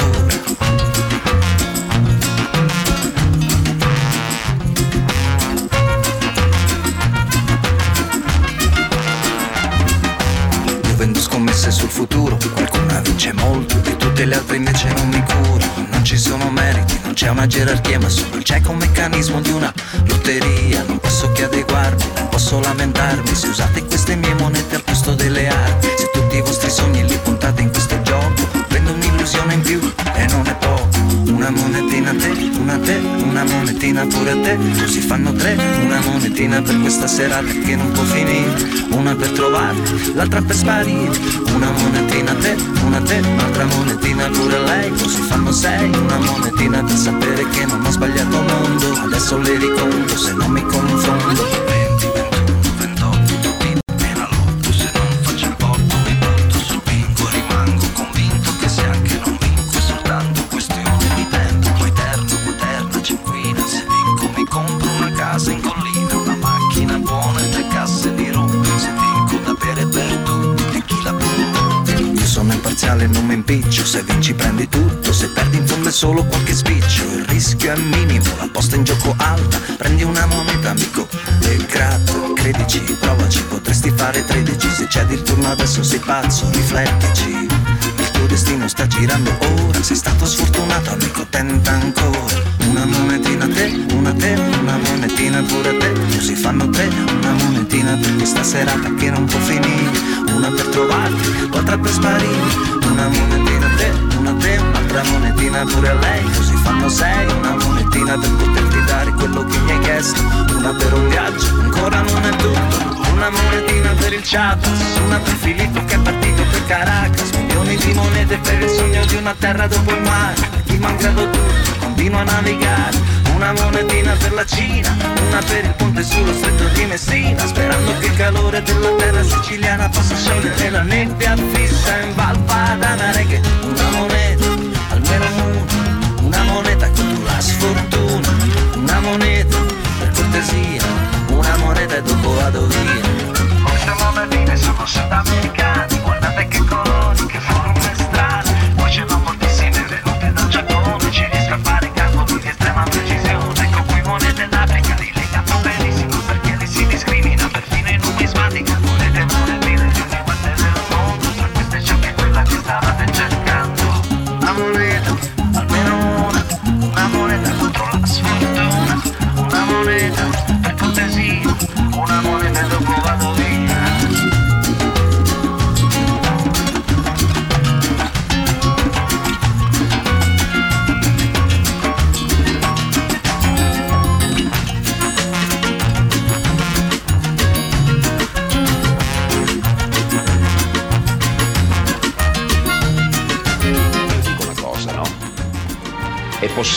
Io vendo scommesse sul futuro, qualcuna vince molto, di tutte le altre invece non mi curo. Non ci sono meriti, non c'è una gerarchia, ma solo il cieco meccanismo di una lotteria. Non posso che adeguarmi, non posso lamentarmi se usate queste mie monete al posto delle armi. Se tutti i vostri sogni li puntate in questo gioco, prendo un'illusione in più e non è poco. Una monetina a te, una a te, una monetina pure a te, così fanno tre. Una monetina per questa serata che non può finire, una per trovare, l'altra per sparire. Una monetina a te, una a te, un'altra monetina pure a lei, così fanno sei. Una monetina per sapere che non ho sbagliato mondo, adesso le riconto se non mi confondo. Non mi impiccio, se vinci prendi tutto, se perdi in fondo è solo qualche spiccio. Il rischio è minimo, la posta in gioco alta, prendi una moneta amico e gratta. Credici, provaci, potresti fare tredici, se c'è il turno adesso sei pazzo, riflettici. Il tuo destino sta girando ora, sei stato sfortunato amico, tenta ancora. Una monetina a te, una a te, una monetina pure a te, così fanno tre. Una monetina per questa serata che non può finire, una per trovarti, l'altra per sparire. Una monetina a te, una a te, un'altra monetina pure a lei, così fanno sei. Una monetina per poterti dare quello che mi hai chiesto, una per un viaggio, ancora non è tutto. Una monetina per il Chiapas, una per Filippo che è partito per Caracas. Milioni di monete per il sogno di una terra dopo il mare, per chi manca tutto continua a navigare. una monetina per la Cina, una per il ponte sullo stretto di Messina, sperando che il calore della terra siciliana possa sciogliere la nebbia fissa in Val Padanare. Che una moneta, almeno una, una moneta contro la sfortuna, una moneta per cortesia, una moneta e dopo vado via. Questa monetina sono sudamericani, guardate che colori, che forme strane, poi c'è una moltissime venute dal Giappone, ci riesco a fare calcoli di estrema precisione, con cui monete d'Africa li legano benissimo perché li si discrimina perfino in numismatica, monete monetine di ogni parte del mondo, tra queste c'è anche quella che stavate cercando, una moneta, almeno una, una moneta contro la sfortuna, una moneta per cortesia, una moneta e dopo vado via. È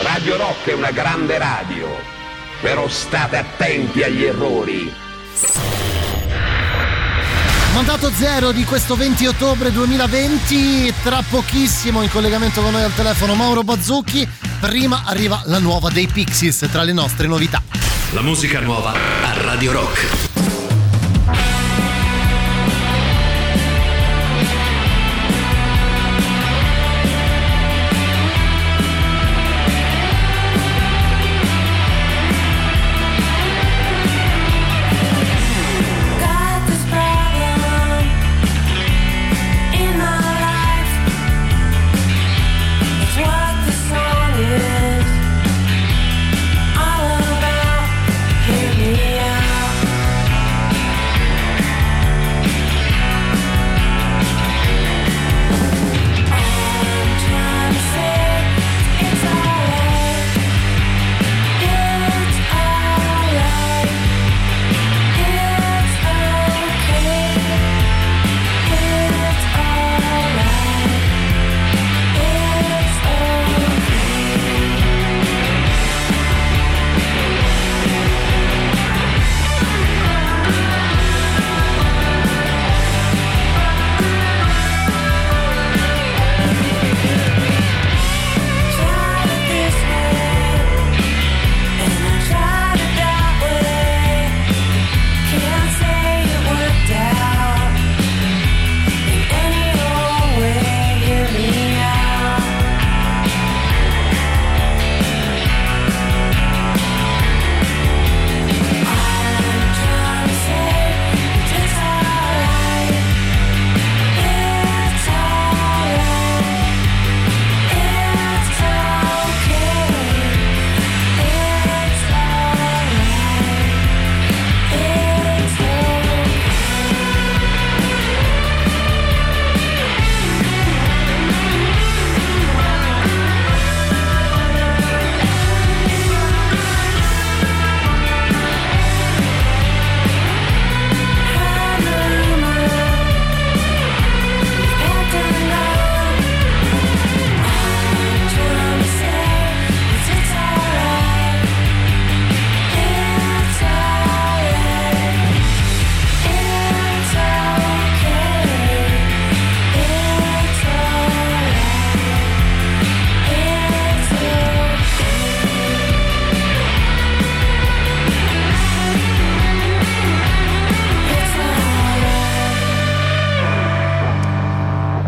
Radio Rock è una grande radio, però state attenti agli errori. Mandato Zero di questo venti ottobre duemilaventi, tra pochissimo in collegamento con noi al telefono Mauro Bazzucchi. Prima arriva la nuova dei Pixies tra le nostre novità. La musica nuova a Radio Rock.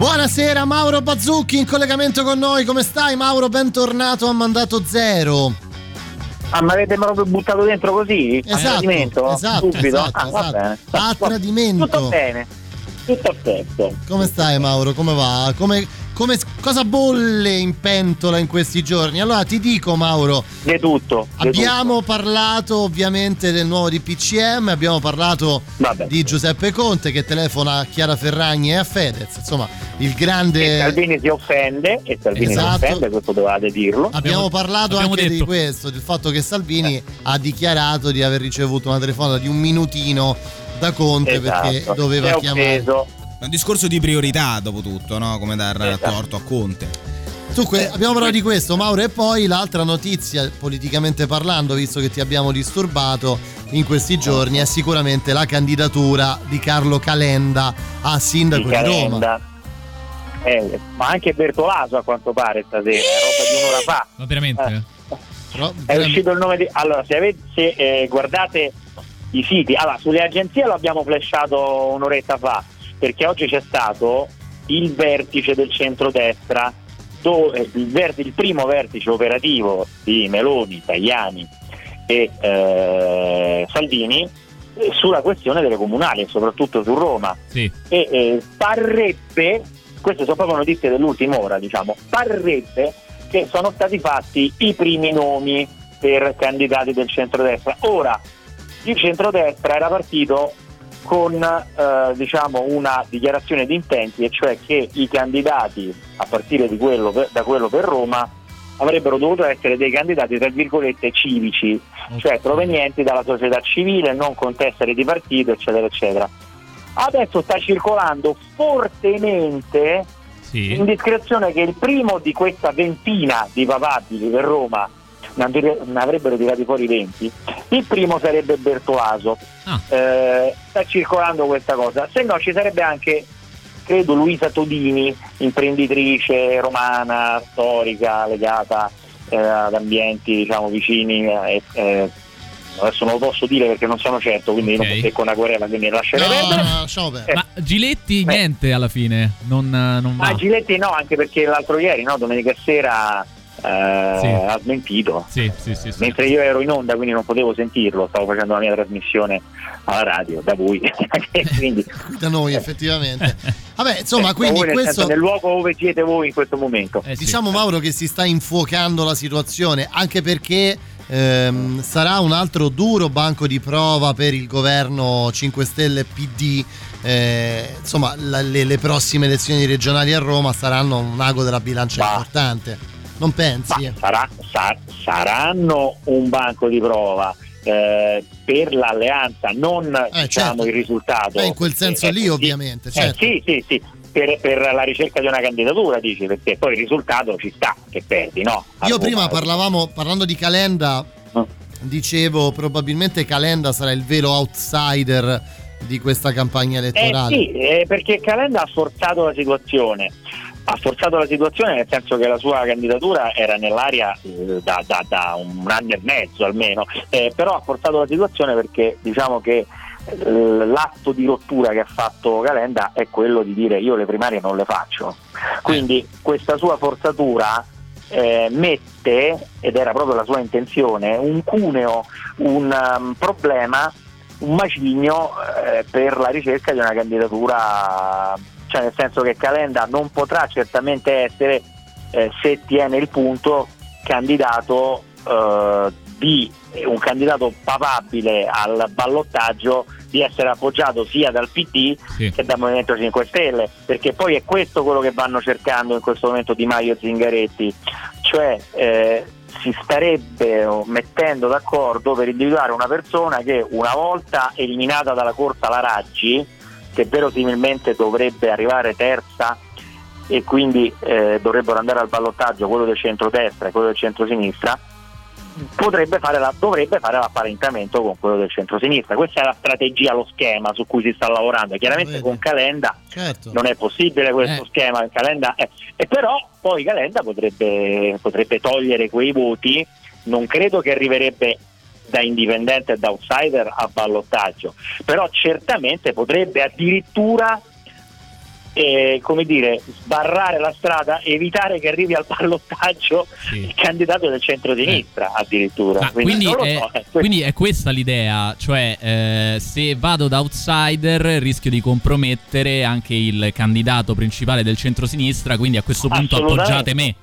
Buonasera Mauro Bazzucchi in collegamento con noi, come stai Mauro? Bentornato a Mandato Zero. Ah, ma avete proprio buttato dentro così? Esatto, a tradimento? Esatto, subito? Esatto, ah, esatto. Va bene. A tradimento. Tutto bene. tutto a posto. Come stai, Mauro? Come va? Come, come, cosa bolle in pentola in questi giorni? Allora ti dico, Mauro, di tutto. Di abbiamo tutto. parlato ovviamente del nuovo D P C M, abbiamo parlato Vabbè. di Giuseppe Conte che telefona a Chiara Ferragni e a Fedez, insomma il grande... E Salvini si offende, e Salvini esatto. si offende, questo dovevate dirlo. Abbiamo parlato abbiamo anche detto. di questo, del fatto che Salvini eh. ha dichiarato di aver ricevuto una telefonata di un minutino da Conte esatto. perché doveva chiamare. È un discorso di priorità dopo tutto, no? Come dar esatto. torto a Conte. Dunque, abbiamo parlato di questo, Mauro, e poi l'altra notizia, politicamente parlando, visto che ti abbiamo disturbato in questi giorni, è sicuramente la candidatura di Carlo Calenda a sindaco di, di Roma. Eh, ma anche Bertolaso a quanto pare stasera, roba di un'ora fa. Ma veramente? Eh. Però, è veramente... uscito il nome di... Allora, se, avete, se eh, guardate i siti, allora sulle agenzie lo abbiamo flashato un'oretta fa, perché oggi c'è stato il vertice del centrodestra, dove il, vertice, il primo vertice operativo di Meloni, Tajani e eh, Salvini sulla questione delle comunali, soprattutto su Roma. Sì. E eh, parrebbe, queste sono proprio notizie dell'ultima ora, diciamo, parrebbe che sono stati fatti i primi nomi per candidati del centrodestra. Ora, il centrodestra era partito con eh, diciamo una dichiarazione di intenti, e cioè che i candidati a partire di quello per, da quello per Roma avrebbero dovuto essere dei candidati tra virgolette civici, cioè provenienti dalla società civile, non con tessere di partito, eccetera eccetera. Adesso sta circolando fortemente sì. l'indiscrezione che il primo di questa ventina di papabili per Roma, ne avrebbero tirati fuori venti, il primo sarebbe Bertolaso. ah. Eh, sta circolando questa cosa, se no ci sarebbe anche, credo, Luisa Todini, imprenditrice romana, storica, legata eh, ad ambienti diciamo vicini, eh, eh, adesso non lo posso dire perché non sono certo, quindi okay. non becco una querela, quindi lascerei no, perdere no, no, eh. Ma Giletti Beh. niente alla fine non, non va. Ma Giletti no, anche perché l'altro ieri, no, domenica sera Eh, sì. ha smentito sì, sì, sì, sì. mentre io ero in onda, quindi non potevo sentirlo, stavo facendo la mia trasmissione alla radio da voi quindi... da noi effettivamente vabbè insomma eh, quindi voi, questo... nel luogo dove siete voi in questo momento, eh, diciamo sì. Mauro, che si sta infuocando la situazione, anche perché ehm, sarà un altro duro banco di prova per il governo cinque Stelle P D. Eh, insomma la, le, le prossime elezioni regionali a Roma saranno un ago della bilancia bah. importante. Non pensi? Sarà, sar, saranno un banco di prova eh, per l'alleanza, non eh, diciamo certo. il risultato. Eh, in quel senso eh, lì, eh, ovviamente. Eh, certo. Sì, sì, sì. Per, per la ricerca di una candidatura, dici, perché poi il risultato ci sta che perdi, no? Io allora, prima parlavamo, parlando di Calenda, eh. dicevo probabilmente Calenda sarà il vero outsider di questa campagna elettorale. Eh, sì, eh, perché Calenda ha forzato la situazione. Ha forzato la situazione nel senso che la sua candidatura era nell'aria eh, da, da, da un anno e mezzo almeno, eh, però ha forzato la situazione perché diciamo che eh, l'atto di rottura che ha fatto Calenda è quello di dire io le primarie non le faccio, quindi questa sua forzatura eh, mette, ed era proprio la sua intenzione, un cuneo, un um, problema, un macigno eh, per la ricerca di una candidatura. Cioè nel senso che Calenda non potrà certamente essere, eh, se tiene il punto, candidato eh, di un candidato papabile al ballottaggio, di essere appoggiato sia dal P D sì. che dal Movimento cinque Stelle, perché poi è questo quello che vanno cercando in questo momento Di Maio e Zingaretti, cioè eh, si starebbe mettendo d'accordo per individuare una persona che, una volta eliminata dalla corsa la Raggi, che verosimilmente dovrebbe arrivare terza e quindi eh, dovrebbero andare al ballottaggio quello del centrodestra e quello del centrosinistra, potrebbe fare la, dovrebbe fare l'apparentamento con quello del centrosinistra. Questa è la strategia, lo schema su cui si sta lavorando. Chiaramente Vede. con Calenda certo. non è possibile questo eh. schema. Calenda è, e però poi Calenda potrebbe, potrebbe togliere quei voti. Non credo che arriverebbe da indipendente e da outsider a ballottaggio, però certamente potrebbe addirittura eh, come dire, sbarrare la strada, evitare che arrivi al ballottaggio sì. il candidato del centro-sinistra eh. addirittura. Ah, quindi, quindi, è, so, è quindi è questa l'idea, cioè eh, se vado da outsider rischio di compromettere anche il candidato principale del centro-sinistra, quindi a questo punto appoggiate me.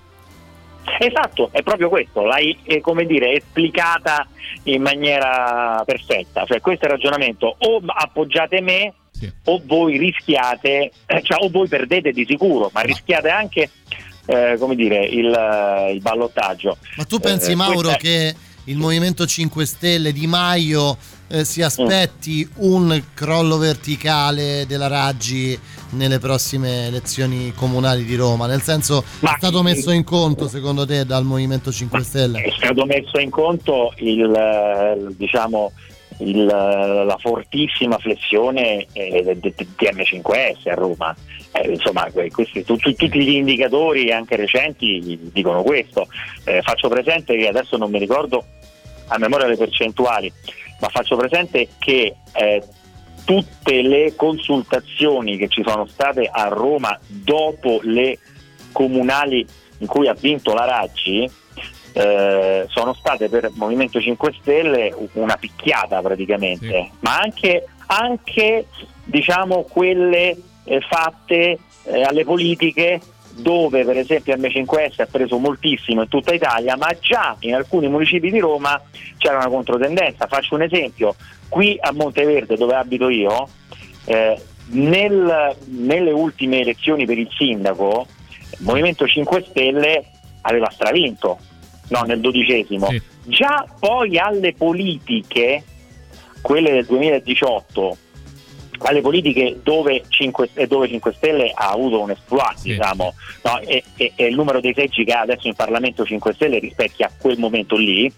Esatto, è proprio questo, l'hai eh, come dire esplicata in maniera perfetta, cioè questo è il ragionamento: o appoggiate me sì. o voi rischiate, cioè o voi perdete di sicuro, ma rischiate anche eh, come dire il, il ballottaggio. Ma tu pensi eh, Mauro questa... che il Movimento cinque Stelle, Di Maio eh, si aspetti mm. un crollo verticale della Raggi nelle prossime elezioni comunali di Roma? Nel senso, ma è stato messo in conto secondo te dal Movimento cinque Stelle? È stato messo in conto il diciamo il, la fortissima flessione eh, D M cinque S a Roma, eh, insomma questi, tu, tu, tutti gli indicatori anche recenti dicono questo. Eh, faccio presente che adesso non mi ricordo a memoria le percentuali, ma faccio presente che eh, tutte le consultazioni che ci sono state a Roma dopo le comunali in cui ha vinto la Raggi eh, sono state per Movimento cinque Stelle una picchiata praticamente, sì. ma anche, anche diciamo quelle eh, fatte eh, alle politiche, dove per esempio M cinque S ha preso moltissimo in tutta Italia, ma già in alcuni municipi di Roma c'era una controtendenza. Faccio un esempio: qui a Monteverde, dove abito io, eh, nel, nelle ultime elezioni per il sindaco il Movimento cinque Stelle aveva stravinto, no, nel dodicesimo sì. già poi alle politiche, quelle del duemiladiciotto, alle politiche dove cinque, dove cinque Stelle ha avuto un exploit, sì. diciamo, no? e, e, e il numero dei seggi che ha adesso in Parlamento cinque Stelle rispecchia quel momento lì.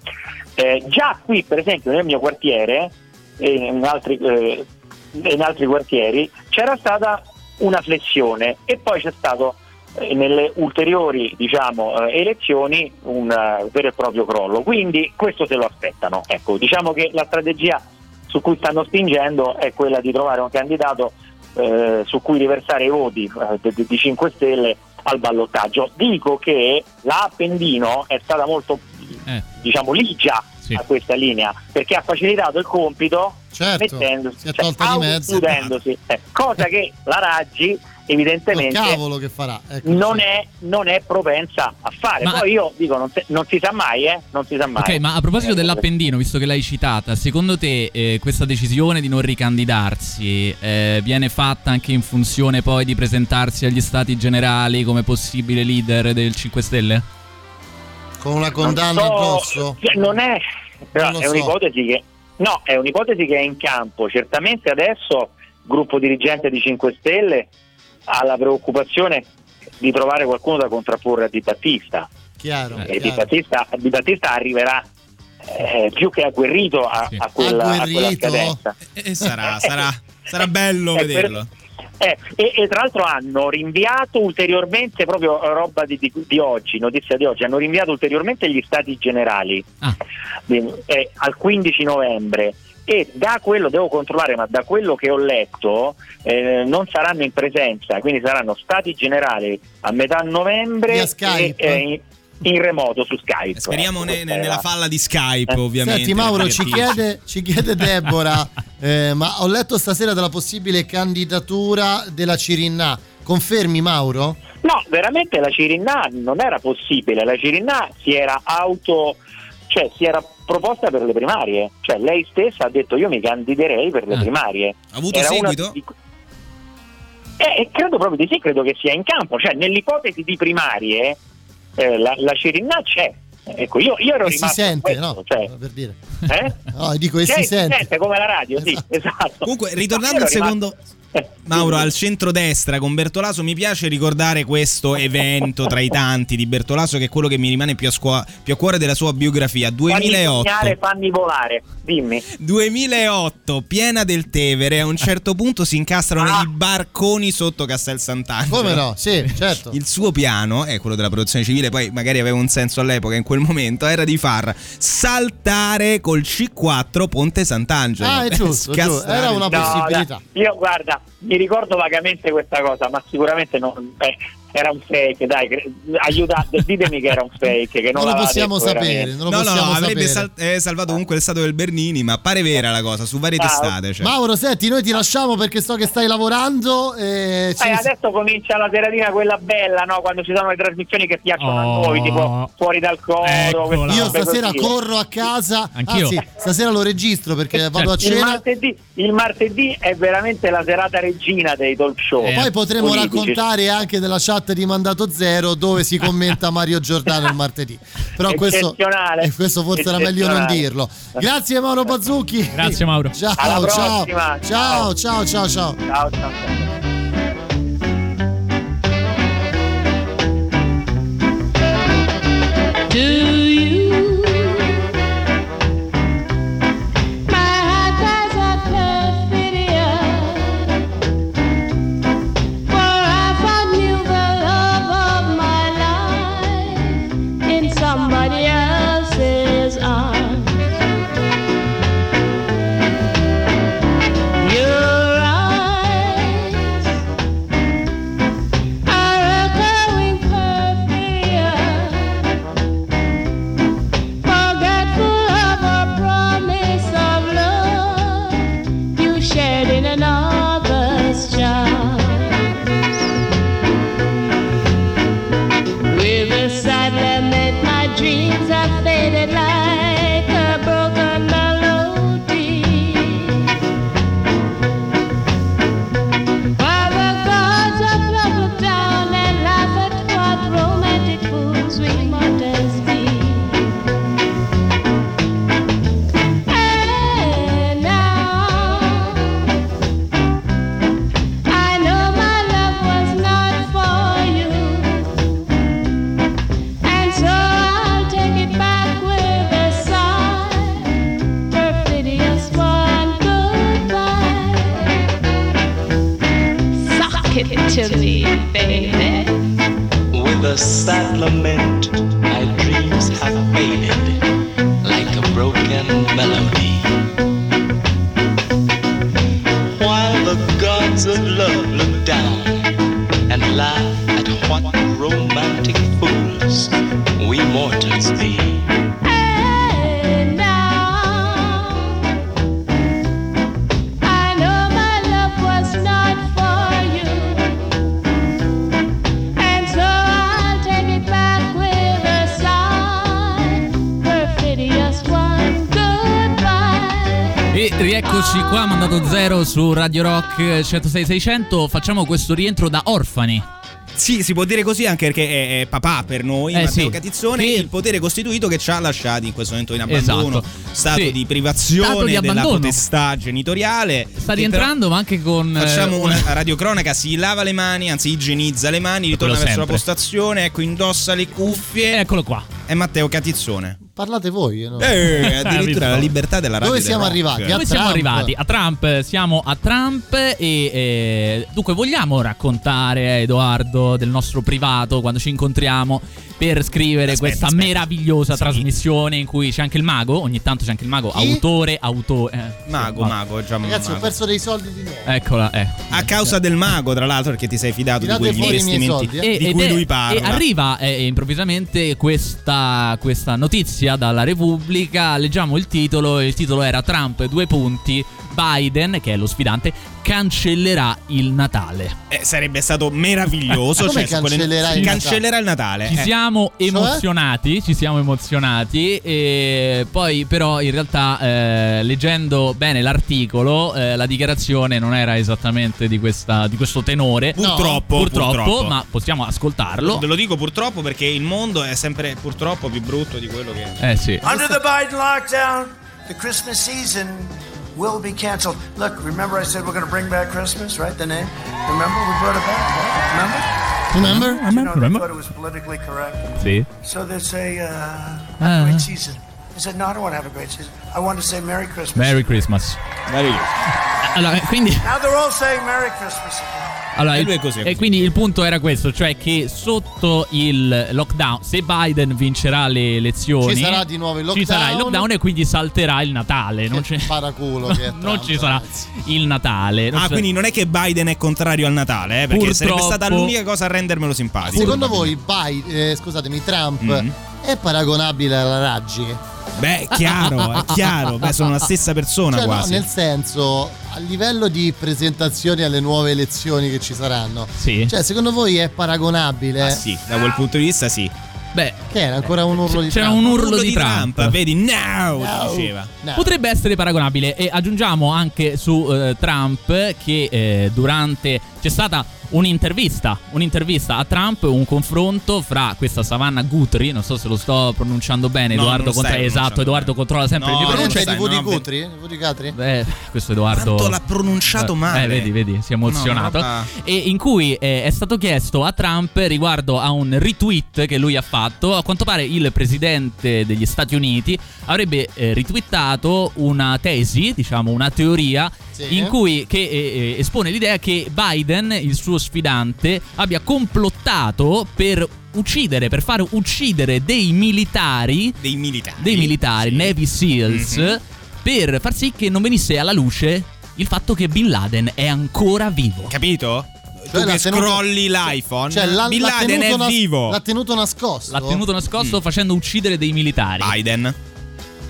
Eh, già qui per esempio nel mio quartiere e in altri, eh, in altri quartieri c'era stata una flessione, e poi c'è stato eh, nelle ulteriori diciamo eh, elezioni un uh, vero e proprio crollo. Quindi questo se lo aspettano, ecco, diciamo che la strategia su cui stanno spingendo è quella di trovare un candidato eh, su cui riversare i voti eh, di, di cinque Stelle al ballottaggio. Dico che la Appendino è stata molto eh. diciamo ligia sì. a questa linea, perché ha facilitato il compito, certo, mettendosi, cioè, autochiudendosi, eh, cosa che la Raggi evidentemente oh, cavolo che farà. Ecco, non, sì. è, non è propensa a fare. Ma poi io dico, non, se, non si sa mai, eh? Non si sa mai. Ok, ma a proposito eh, dell'Appendino, visto che l'hai citata, secondo te eh, questa decisione di non ricandidarsi eh, viene fatta anche in funzione poi di presentarsi agli Stati Generali come possibile leader del cinque Stelle? Con una condanna addosso? Non, so, non è, però non è so. un'ipotesi che no, è un'ipotesi che è in campo. Certamente adesso il gruppo dirigente di cinque Stelle ha la preoccupazione di trovare qualcuno da contrapporre a Di Battista. Chiaro, eh, chiaro. Di Battista, Di Battista arriverà eh, più che agguerrito a, sì. a, quella, agguerrito. a quella scadenza. E, e sarà, sarà, sarà bello eh, vederlo. Per, eh, e, e tra l'altro hanno rinviato ulteriormente, proprio roba di, di, di oggi, notizia di oggi, hanno rinviato ulteriormente gli Stati Generali ah. eh, al quindici novembre. E da quello, devo controllare, ma da quello che ho letto eh, non saranno in presenza, quindi saranno Stati Generali a metà novembre e, eh, in remoto su Skype. Speriamo eh, ne, ne, nella falla di Skype, eh. ovviamente. Senti Mauro, ci chiede, ci chiede Deborah, eh, ma ho letto stasera della possibile candidatura della Cirinnà. Confermi Mauro? No, veramente la Cirinnà non era possibile, la Cirinnà si era auto... cioè si era proposta per le primarie, cioè lei stessa ha detto io mi candiderei per le ah. primarie. Ha avuto era seguito? Di... Eh, eh, credo proprio di sì, credo che sia in campo, cioè nell'ipotesi di primarie eh, la, la Cirinnà c'è. Ecco, io, io ero e rimasto si sente, questo, no? Cioè, per dire. Eh? No, dico e cioè, si, si sente. sente come la radio, esatto. sì, esatto. Comunque, ritornando no, al secondo Mauro, al centrodestra con Bertolaso, mi piace ricordare questo evento tra i tanti di Bertolaso, che è quello che mi rimane più a, scu- più a cuore della sua biografia. duemilaotto Fammi, fammi volare, dimmi. duemilaotto piena del Tevere, a un certo punto si incastrano ah. i barconi sotto Castel Sant'Angelo. Come no? Sì, certo. Il suo piano è eh, quello della protezione civile, poi magari aveva un senso all'epoca, in quel momento era di far saltare col C quattro Ponte Sant'Angelo. Ah, è giusto, giusto. Era una possibilità. No, io guarda mi ricordo vagamente questa cosa, ma sicuramente non, beh, era un fake, dai, aiutate, ditemi che era un fake, che non, non lo possiamo detto, sapere veramente. Non lo no, possiamo no, sapere. Avrebbe sal- eh, salvato comunque il stato del Bernini, ma pare vera la cosa su varie ah, testate, cioè. Mauro, senti, noi ti lasciamo perché so che stai lavorando e ci... eh, adesso comincia la seratina quella bella, no? Quando ci sono le trasmissioni che piacciono oh. a noi, tipo Fuori dal Coro. Io stasera così. corro a casa. Anch'io. Anzi, stasera lo registro perché vado a cena. Il martedì, il martedì è veramente la serata regina dei talk show. Eh, Poi potremo politici. raccontare anche della chat di Mandato Zero dove si commenta Mario Giordano il martedì. Però questo, questo forse era meglio non dirlo. Grazie Mauro Bazzucchi. Grazie Mauro. Ciao, alla prossima. Ciao, ciao, ciao, ciao, ciao. Ciao, ciao, ciao. Do you? My heart has a tough video, for I found you the love of my life in somebody else's arms. Your eyes are echoing perfidia, to me, baby. With a sad lament, my dreams have faded like a broken melody, while the gods of love look down and laugh at what romantic fools we mortals be. Rieccoci qua, Mandato Zero su Radio Rock centosei seicento. Facciamo questo rientro da orfani. Sì, si può dire così anche perché è, è papà per noi, eh, Matteo sì. Catizzone, sì. Il potere costituito che ci ha lasciati in questo momento in abbandono, esatto. stato sì. di privazione stato di della potestà genitoriale. Sta rientrando, ma anche con facciamo eh, una radiocronaca, si lava le mani, anzi igienizza le mani, ritorna verso sempre. la postazione, ecco, indossa le cuffie. Eccolo qua. È Matteo Catizzone. Parlate voi, no? eh, addirittura la libertà della radio. Dove siamo arrivati? Dove Trump. siamo arrivati? A Trump, siamo a Trump e eh, dunque vogliamo raccontare a Edoardo del nostro privato quando ci incontriamo per scrivere aspetta, questa aspetta. meravigliosa sì. trasmissione in cui c'è anche il mago, ogni tanto c'è anche il mago, Chi? autore, autore. Eh, mago, sì, mago, già Ragazzi, mago. ho perso dei soldi di nuovo. Eccola, eh. A causa del mago, tra l'altro, perché ti sei fidato Tirate di quegli investimenti soldi, eh. di cui è, lui parla. E arriva eh, improvvisamente questa questa notizia dalla Repubblica. Leggiamo il titolo. Il titolo era: Trump, due punti, Biden, che è lo sfidante, cancellerà il Natale. Eh, sarebbe stato meraviglioso. Come cioè, cancellerà, il cancellerà il Natale? Ci eh. siamo emozionati, ci siamo emozionati. E poi, però, in realtà, eh, leggendo bene l'articolo, eh, la dichiarazione non era esattamente di, questa, di questo tenore. Purtroppo, no, purtroppo, purtroppo, ma possiamo ascoltarlo. Ve lo dico purtroppo perché il mondo è sempre purtroppo più brutto di quello che. Eh sì. Under the Biden lockdown, the Christmas season will be canceled. Look, remember I said we're going to bring back Christmas, right? The name. Remember we brought it back. Remember? Remember? Remember? You know, remember? I thought it was politically correct. See. So they say uh, uh. great season. I said no, I don't want to have a great season. I want to say Merry Christmas. Merry Christmas. Merry. Allora, quindi. Now they're all saying Merry Christmas again. allora, e, lui è così, è così. E quindi il punto era questo, cioè che sotto il lockdown, se Biden vincerà le elezioni, ci sarà di nuovo il lockdown, ci sarà il lockdown e quindi salterà il Natale. Non c'è paraculo che è Trump, non ci sarà il Natale. Non ah, sarà... quindi non è che Biden è contrario al Natale, eh, perché purtroppo... sarebbe stata l'unica cosa a rendermelo simpatico. Secondo voi Biden, eh, scusatemi, Trump mm-hmm. è paragonabile alla Raggi? Beh, chiaro, è chiaro. Beh, sono la stessa persona, cioè, quasi. No, nel senso, a livello di presentazioni alle nuove elezioni che ci saranno, sì. Cioè, secondo voi è paragonabile? Ah, sì, da quel punto di vista sì. Beh, che era ancora un urlo di Trump. C'era un urlo, un urlo di, di Trump, Trump. Vedi, no, no, diceva. No. Potrebbe essere paragonabile. E aggiungiamo anche su uh, Trump che eh, durante c'è stata un'intervista, un'intervista a Trump, un confronto fra questa Savannah Guthrie, non so se lo sto pronunciando bene, no, Edoardo Conti, esatto, Edoardo controlla sempre, no, il mio pronuncia di V D Guthrie, V D Guthrie. Beh, questo Edoardo tanto l'ha pronunciato male. Eh, vedi, vedi, si è emozionato. No, e in cui eh, è stato chiesto a Trump riguardo a un retweet che lui ha fatto. A quanto pare il presidente degli Stati Uniti avrebbe eh, retweetato una tesi, diciamo una teoria, sì. in cui che eh, espone l'idea che Biden, il suo sfidante, abbia complottato per uccidere, per far uccidere dei militari, dei militari, dei militari, sì. Navy Seals, mm-hmm. per far sì che non venisse alla luce il fatto che Bin Laden è ancora vivo. Capito? Cioè, tu che tenuto, scrolli l'iPhone, cioè, la, Bin Laden è nas- vivo. L'ha tenuto nascosto. L'ha tenuto nascosto mm. facendo uccidere dei militari. Biden.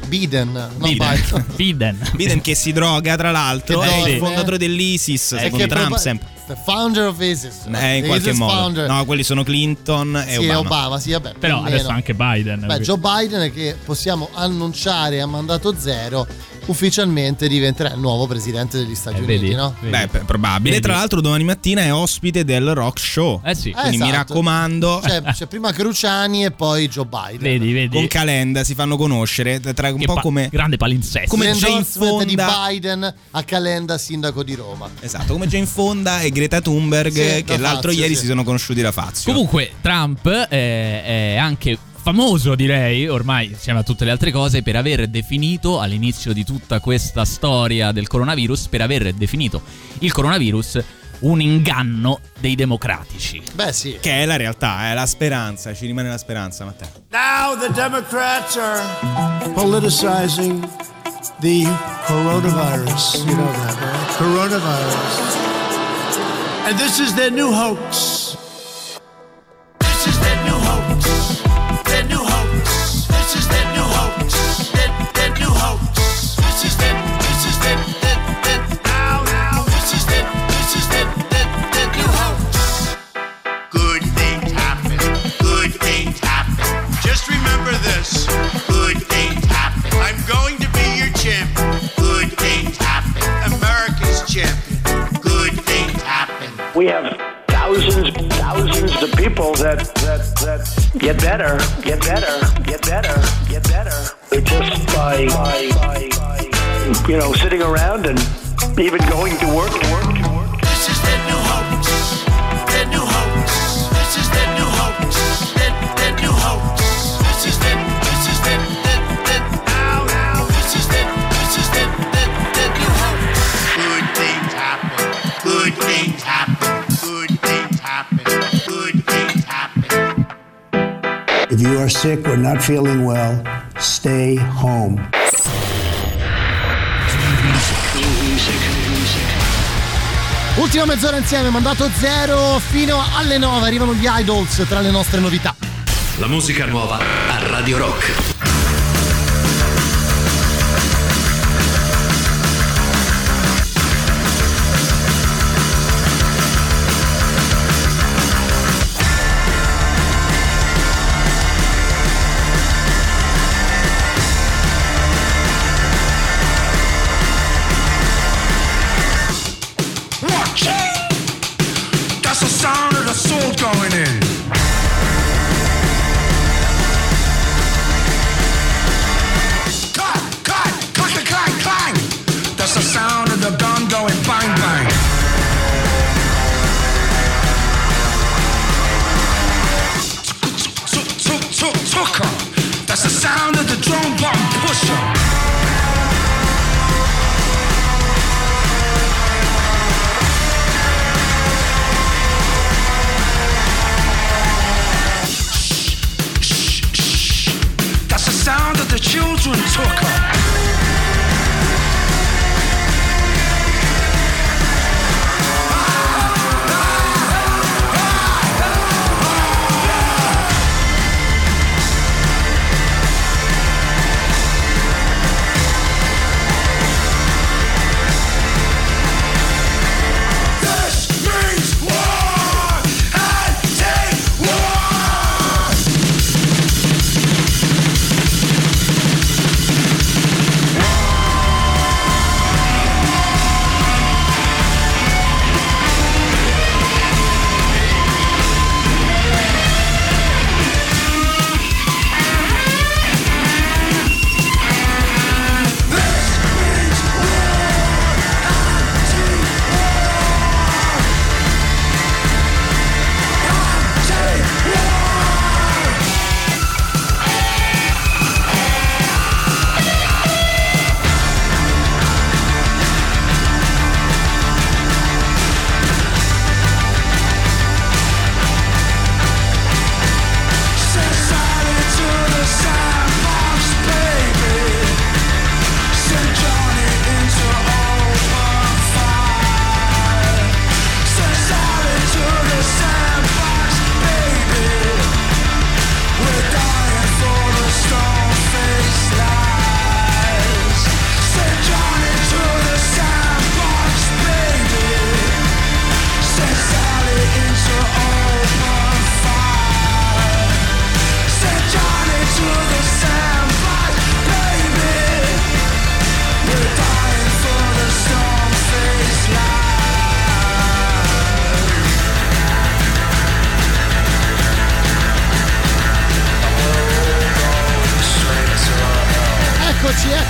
Biden, no, Biden. Biden. Biden che si droga, tra l'altro, è il fondatore dell'ISIS, eh, secondo Trump proba- sempre. The founder of ISIS. Eh, in qualche ISIS modo. Founder. No, quelli sono Clinton e sì, Obama. Obama sì, vabbè, però adesso meno. Anche Biden. Beh, Joe Biden è che possiamo annunciare a mandato zero, ufficialmente diventerà il nuovo presidente degli Stati eh, Uniti, vedi, no? Vedi. Beh, è probabile. Vedi. Tra l'altro domani mattina è ospite del Rock Show. Eh sì. Quindi esatto. Mi raccomando. C'è, c'è prima Cruciani e poi Joe Biden. Vedi, vedi. Con Calenda si fanno conoscere tra un che po' pa- come grande palinsesto. Come Jane Fonda di Biden a Calenda, sindaco di Roma. Esatto, come Jane Fonda e Greta Thunberg, sì, che l'altro Fazio, ieri sì. si sono conosciuti da Fazio. Comunque Trump eh, è anche famoso, direi, ormai insieme a tutte le altre cose, per aver definito all'inizio di tutta questa storia del coronavirus, per aver definito il coronavirus un inganno dei democratici. Beh sì. Che è la realtà, è la speranza, ci rimane la speranza, Matteo. Now the Democrats are politicizing the coronavirus. You know that, right? Coronavirus. And this is their new hoax. This is their new hoax. Their new hoax. This is their new hoax. Their, their new hoax. This is their, this is their, their, their, now, now. This is their, this is their, their, their new hoax. Good things happen. Good things happen. Just remember this. Good things happen. I'm going to be your champion. Good things happen. America's champion. We have thousands, thousands of people that, that, that get better, get better, get better, get better. It's just by, by, by, you know, sitting around and even going to work, to work, to work. This is their new hoax, their new hoax. This is their new hoax, their, their new hoax. This is their, this is their, their, their, now, now. This is their, this is their, their, their new hoax. Good things happen, good things happen. If you are sick or not feeling well, stay home. Ultima mezz'ora insieme, mandato zero fino alle nove. Arrivano gli Idols tra le nostre novità. La musica nuova a Radio Rock. sul zucchero.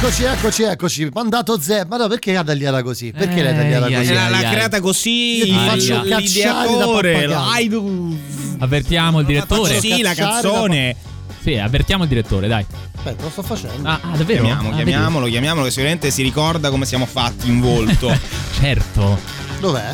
Eccoci, eccoci, eccoci. Mandato Zero. Ma no, perché la tagliata così? Perché eh, l'hai tagliata yeah, così? Yeah, l'ha yeah. creata così. Io ti ah, faccio yeah. cacciare da pappagallo. Avvertiamo il direttore. Sì, la canzone. Sì, avvertiamo il direttore, dai. Aspetta, lo sto facendo. Ah, ah davvero? Chiamiamo, ah, chiamiamolo, ah, chiamiamolo, che sicuramente si ricorda come siamo fatti in volto. Certo. Dov'è?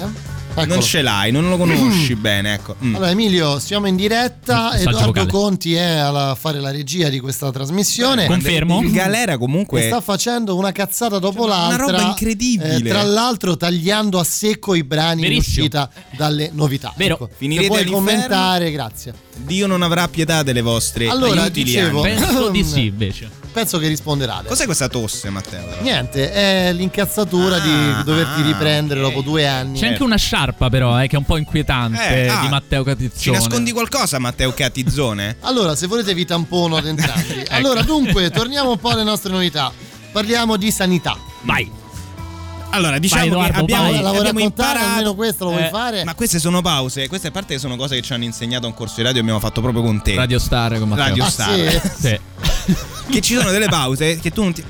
Eccolo. Non ce l'hai, non lo conosci mm. bene, ecco. mm. Allora Emilio, siamo in diretta, mm, Edoardo Conti è a fare la regia di questa trasmissione. Confermo. Il Galera comunque che sta facendo una cazzata dopo cioè, l'altra. Una roba incredibile, eh, tra l'altro tagliando a secco i brani. Verissimo. In uscita dalle novità. Vero, ecco. Finirete. Se puoi commentare, grazie. Dio non avrà pietà delle vostre. Allora dicevo, penso di sì invece. Penso che risponderà. Adesso. Cos'è questa tosse, Matteo? Niente, è l'incazzatura ah, di doverti riprendere okay. dopo due anni. C'è anche una sciarpa però eh, che è un po' inquietante eh, ah, di Matteo Catizzone. Ci nascondi qualcosa, Matteo Catizzone? Allora, se volete vi tampono ad entrambi. Ecco. Allora, dunque, torniamo un po' alle nostre novità. Parliamo di sanità. Vai. Allora, diciamo vai, Edoardo, che abbiamo, vai. abbiamo, abbiamo imparato almeno questo, lo vuoi eh, fare? Ma queste sono pause, queste a parte sono cose che ci hanno insegnato a un corso di radio e abbiamo fatto proprio con te. Radio Star con Matteo. Radio ah, Star. Sì. Sì. Che ci sono delle pause che tu non ti...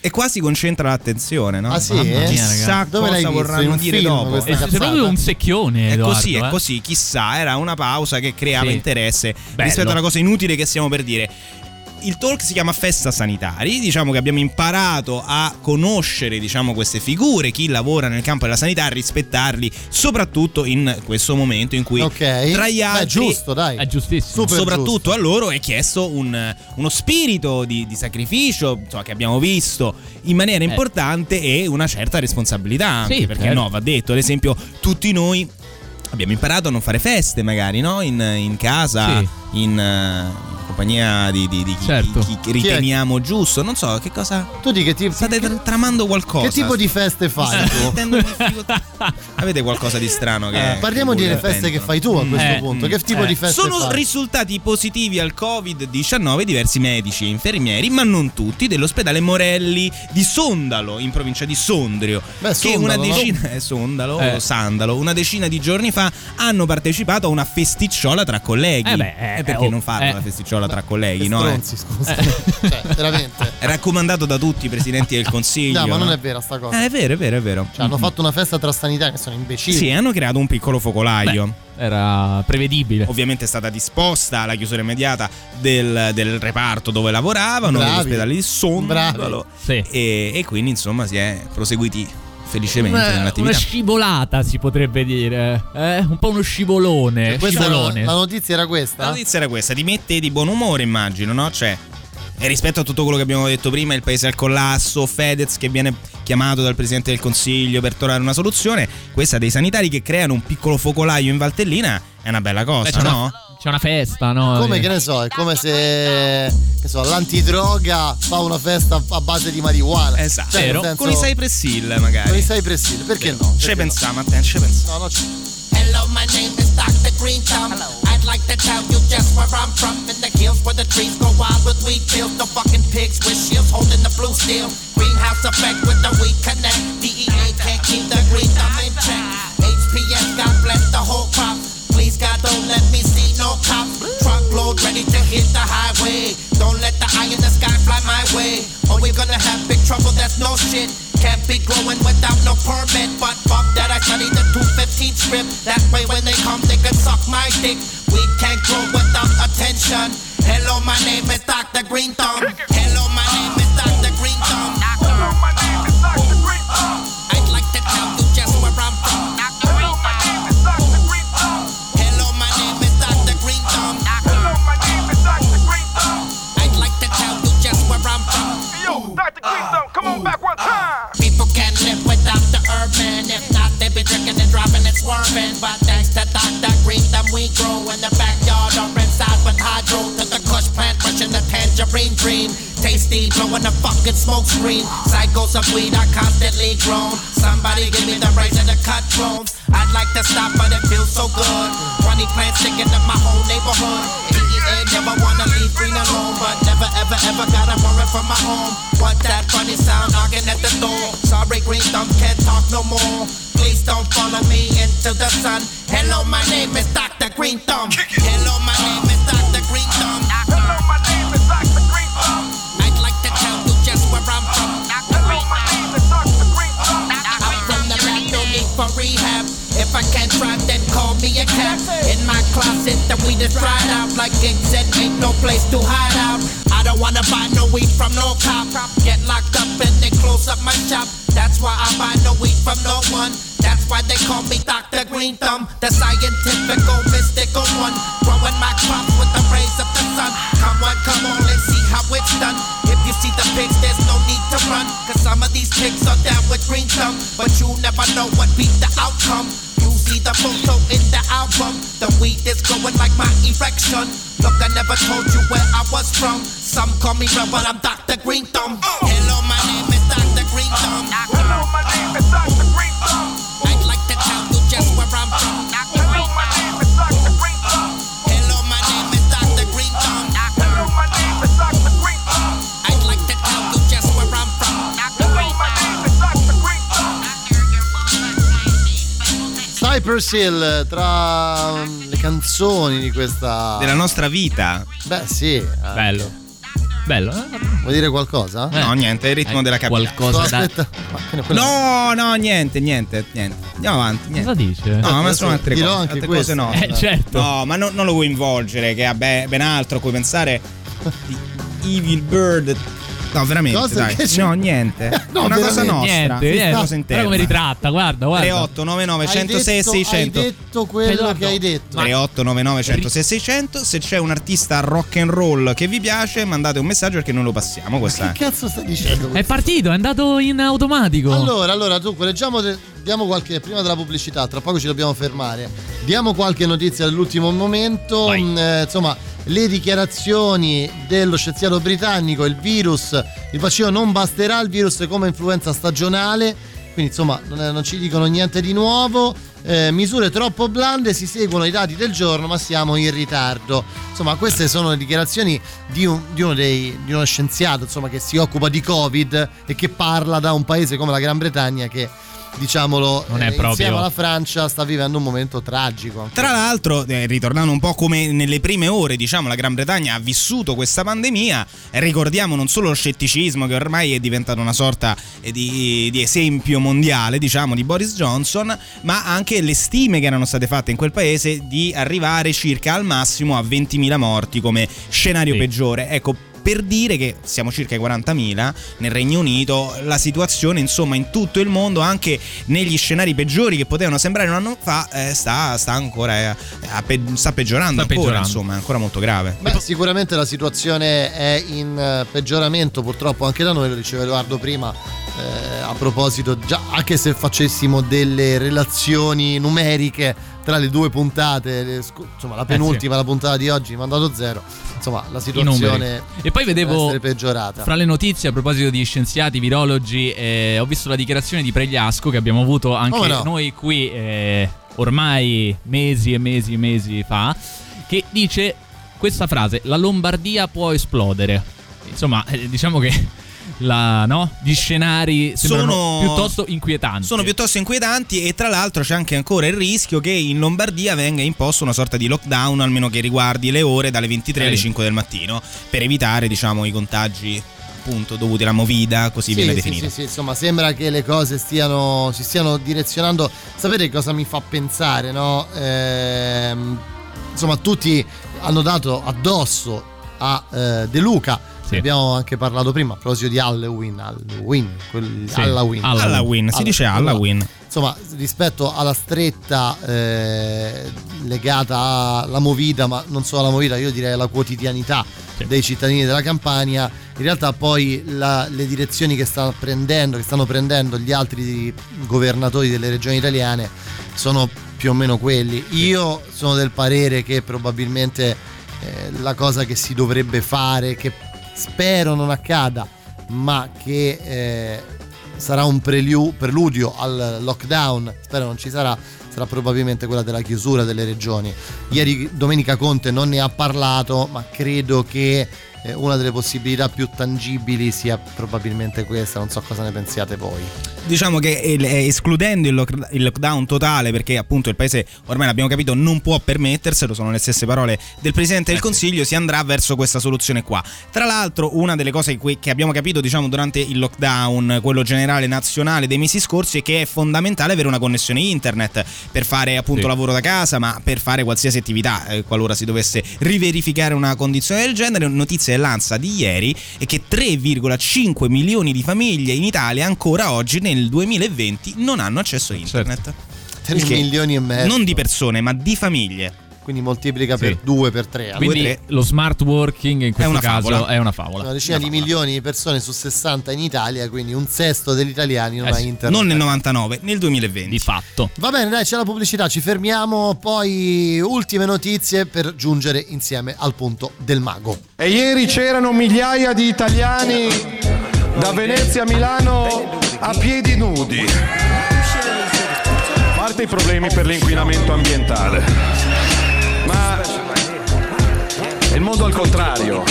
E qua si concentra l'attenzione, no? Ah sì? Mamma mia, chissà dove cosa vorranno dire dopo. È proprio un secchione, Edoardo, è così, eh? È così, chissà. Era una pausa che creava sì. interesse. Bello. Rispetto a una cosa inutile che stiamo per dire. Il talk si chiama Festa Sanitari. Diciamo che abbiamo imparato a conoscere, diciamo, queste figure, chi lavora nel campo della sanità, a rispettarli, soprattutto in questo momento in cui okay. tra gli altri, beh, giusto, dai. È giustissimo. Super soprattutto giusto. A loro è chiesto un, uno spirito di, di sacrificio, insomma, che abbiamo visto in maniera eh. importante, e una certa responsabilità anche, sì, perché certo. no, va detto. Ad esempio tutti noi abbiamo imparato a non fare feste magari, no? In, in casa, sì. in... Uh, compagnia di, di, di chi, certo. chi, chi riteniamo chi giusto, non so che cosa. Tu di che tipo state che, tramando qualcosa? Che tipo di feste fai? Avete qualcosa di strano che eh, parliamo che di le feste che fai tu a questo eh, punto? Che tipo eh. di feste sono fai? Risultati positivi al covid diciannove diversi medici e infermieri, ma non tutti, dell'ospedale Morelli di Sondalo in provincia di Sondrio. Beh, che Sondalo, una decina no? eh, Sondalo eh. Sandalo, una decina di giorni fa hanno partecipato a una festicciola tra colleghi. Eh beh, eh, perché oh, non farla eh. la festicciola tra colleghi, no? Stronzi, scusa. Eh. Cioè, veramente. Raccomandato da tutti i presidenti del consiglio. No, ma non è vera sta cosa. Eh, è vero, è vero, è vero. Cioè, hanno mm-hmm. fatto una festa tra sanitari che sono imbecilli. Sì, hanno creato un piccolo focolaio. Beh. Era prevedibile. Ovviamente è stata disposta la chiusura immediata del, del reparto dove lavoravano, dell'ospedale di Sondalo. Sì. E, e quindi, insomma, si è proseguiti felicemente una, nell'attività. Una scivolata si potrebbe dire, eh? Un po' uno scivolone, cioè, scivolone. La, la notizia era questa? La notizia era questa, ti mette di buon umore immagino, no? Cioè E rispetto a tutto quello che abbiamo detto prima, il paese al collasso, Fedez che viene chiamato dal Presidente del Consiglio per trovare una soluzione, questa dei sanitari che creano un piccolo focolaio in Valtellina è una bella cosa. Beh, c'è no? Una, c'è una festa, no? Come, che ne so, è come se, che so, l'antidroga fa una festa a base di marijuana. Esatto, cioè, senso, con i Cypress Hill magari. Con i Cypress Hill, perché no? Ci pensiamo, Matteo, ci pensiamo. No, no, c'è. Hello, my name is Doctor Green Thumb. I'd like to tell you just where I'm from. In the hills where the trees grow wild with wheat fields. The fucking pigs with shields holding the blue steel. Greenhouse effect with the weed connect. D E A can't keep the green thumb in check. H P S, God bless the whole crop. Please God don't let me see no cops. Truckload ready to hit the highway. Don't let the eye in the sky fly my way. Or we're gonna have big trouble, that's no shit. Can't be growing without no permit. But fuck that, I studied the two fifteen script. That way when they come they can suck my dick. We can't grow without attention. Hello, my name is Doctor Green Thumb. Hello, my name is Doctor Green Thumb. Hello, my name is Doctor Green Thumb. I'd like to tell you just where I'm from. Hello, my name is Doctor Green Thumb. Hello, my name is Doctor Green Thumb. Hello, my name is Doctor Green Thumb. I'd like to tell you just where I'm from. Yo, Doctor Green Thumb, come on back one time. If not, they be drinking and driving and swerving. But thanks to Doctor Green Thumb, we grow in the backyard or inside with hydro. To the kush plant, pushing the tangerine dream. Tasty, blowing a fucking smoke screen. Cycles of weed are constantly grown. Somebody give me the razor to cut drones. I'd like to stop, but it feels so good. twenty plants sticking to my whole neighborhood. D E A never wanna leave green alone. But never, ever, ever got a warrant from my home. But that funny sound knocking at the door. Sorry, Green Thumb, can't talk no more. Please don't follow me into the sun. Hello, my name is Doctor Green Thumb. Hello, my name is Doctor Green Thumb. Hello, my name is Doctor Green Thumb. I'd like to tell you just where I'm from. Hello, my name is Doctor Green Thumb. I'm from the back, no need for rehab. If I can't drive, then call me a cab. In my closet, the weed is dried out. Like it said, ain't no place to hide out. I don't wanna buy no weed from no cop. Get locked up and they close up my shop. That's why I buy no weed from no one. That's why they call me Doctor Green Thumb. The scientific, mystical one. Growing my crops with the rays of the sun. Come on, come on, let's see how it's done. If you see the pigs, there's no need to run. Cause some of these pigs are down with Green Thumb. But you never know what be the outcome. You see the photo in the album. The weed is growing like my erection. Look, I never told you where I was from. Some call me real, but I'm Doctor Green Thumb. Hello, my name is Doctor Green Thumb. Hello, my name is Doctor Green Thumb. Cypress Hill, tra le canzoni di questa della nostra vita. Beh, sì, bello. Bello, eh? Vuoi dire qualcosa? No, eh. niente, il ritmo eh. della capitale. Qualcosa da... No, no, niente, niente, niente. Andiamo avanti, niente. Cosa dice? No, no ma sono altre cose, altre cose no. Eh, certo. No, ma no, non lo vuoi involgere, che ha ben altro a cui pensare. Evil Bird. No, veramente, cosa dai. No, niente. No, una cosa nostra. Niente, cosa interna. Guarda come ritratta, guarda, guarda. tre otto nove nove uno zero sei seicento. Hai detto quello che hai detto. tre otto nove nove uno zero sei seicento. Se c'è un artista rock and roll che vi piace, mandate un messaggio perché non lo passiamo. Questa ma che cazzo stai dicendo? È partito, è andato in automatico. Allora, allora, dunque, leggiamo te, diamo qualche prima della pubblicità, tra poco ci dobbiamo fermare. Diamo qualche notizia all'ultimo momento, eh, insomma, le dichiarazioni dello scienziato britannico, il virus, il vaccino non basterà, il virus come influenza stagionale, quindi insomma non, non ci dicono niente di nuovo, eh, misure troppo blande, si seguono i dati del giorno ma siamo in ritardo. Insomma, queste sono le dichiarazioni di, un, di, uno, dei, di uno scienziato, insomma, che si occupa di Covid e che parla da un paese come la Gran Bretagna che, diciamolo, non è eh, proprio. Insieme alla Francia sta vivendo un momento tragico. Tra l'altro, eh, ritornando un po' come nelle prime ore, diciamo, la Gran Bretagna ha vissuto questa pandemia. Ricordiamo non solo lo scetticismo che ormai è diventato una sorta di, di esempio mondiale, diciamo, di Boris Johnson, ma anche le stime che erano state fatte in quel paese di arrivare circa al massimo a ventimila morti come scenario sì. peggiore. Ecco, per dire che siamo circa i quarantamila nel Regno Unito, la situazione insomma in tutto il mondo, anche negli scenari peggiori che potevano sembrare un anno fa, eh, sta, sta ancora eh, pe- sta peggiorando sta ancora peggiorando. Insomma è ancora molto grave. Beh, sicuramente la situazione è in peggioramento purtroppo anche da noi, lo diceva Edoardo prima, eh, a proposito, già anche se facessimo delle relazioni numeriche tra le due puntate, le scu- insomma la penultima, eh sì. la puntata di oggi, Mandato Zero, insomma la situazione e poi vedevo peggiorata. Fra le notizie a proposito di scienziati, virologi, eh, ho visto la dichiarazione di Pregliasco che abbiamo avuto anche oh, no. noi qui eh, ormai mesi e mesi e mesi fa, che dice questa frase: la Lombardia può esplodere. Insomma, eh, diciamo che La, no? gli scenari sono piuttosto inquietanti. Sono piuttosto inquietanti e tra l'altro c'è anche ancora il rischio che in Lombardia venga imposto una sorta di lockdown, almeno che riguardi le ore dalle ventitré alle cinque del mattino, per evitare, diciamo, i contagi appunto dovuti alla movida, così sì, viene sì, definita. Sì, sì, insomma, sembra che le cose stiano si stiano direzionando. Sapete cosa mi fa pensare, no? Ehm, insomma, tutti hanno dato addosso a eh, De Luca. Sì. Abbiamo anche parlato prima a proposito di Halloween, Halloween, quel, sì. Halloween. Halloween, Halloween, si dice Halloween. Insomma, rispetto alla stretta eh, legata alla movida, ma non solo alla movida, io direi alla quotidianità sì. dei cittadini della Campania, in realtà poi la, le direzioni che stanno prendendo, che stanno prendendo gli altri governatori delle regioni italiane sono più o meno quelli. Sì. Io sono del parere che probabilmente eh, la cosa che si dovrebbe fare, che spero non accada, ma che eh, sarà un preliu- preludio al lockdown, spero non ci sarà, sarà probabilmente quella della chiusura delle regioni. Ieri domenica Conte non ne ha parlato, ma credo che eh, una delle possibilità più tangibili sia probabilmente questa, non so cosa ne pensiate voi. Diciamo che escludendo il lockdown totale, perché appunto il paese ormai l'abbiamo capito non può permetterselo, sono le stesse parole del Presidente del Consiglio, si andrà verso questa soluzione qua. Tra l'altro una delle cose che abbiamo capito, diciamo, durante il lockdown, quello generale nazionale dei mesi scorsi, è che è fondamentale avere una connessione internet per fare appunto sì. lavoro da casa, ma per fare qualsiasi attività, qualora si dovesse riverificare una condizione del genere. Notizia dell'ANSA di ieri è che tre virgola cinque milioni di famiglie in Italia ancora oggi nel nel duemilaventi non hanno accesso a internet. Certo. tre milioni e mezzo Non di persone, ma di famiglie. Quindi moltiplica sì. per due, per tre. Quindi due, tre. Lo smart working in questo è caso favola. È una favola. Una decina una di favola. milioni di persone su sessanta in Italia, quindi un sesto degli italiani non eh, ha internet. Non nel novantanove, nel duemilaventi. Di fatto. Va bene, dai, c'è la pubblicità, ci fermiamo, poi ultime notizie per giungere insieme al punto del mago. E ieri c'erano migliaia di italiani da Venezia a Milano a piedi nudi. A parte i problemi per l'inquinamento ambientale, ma è il mondo al contrario.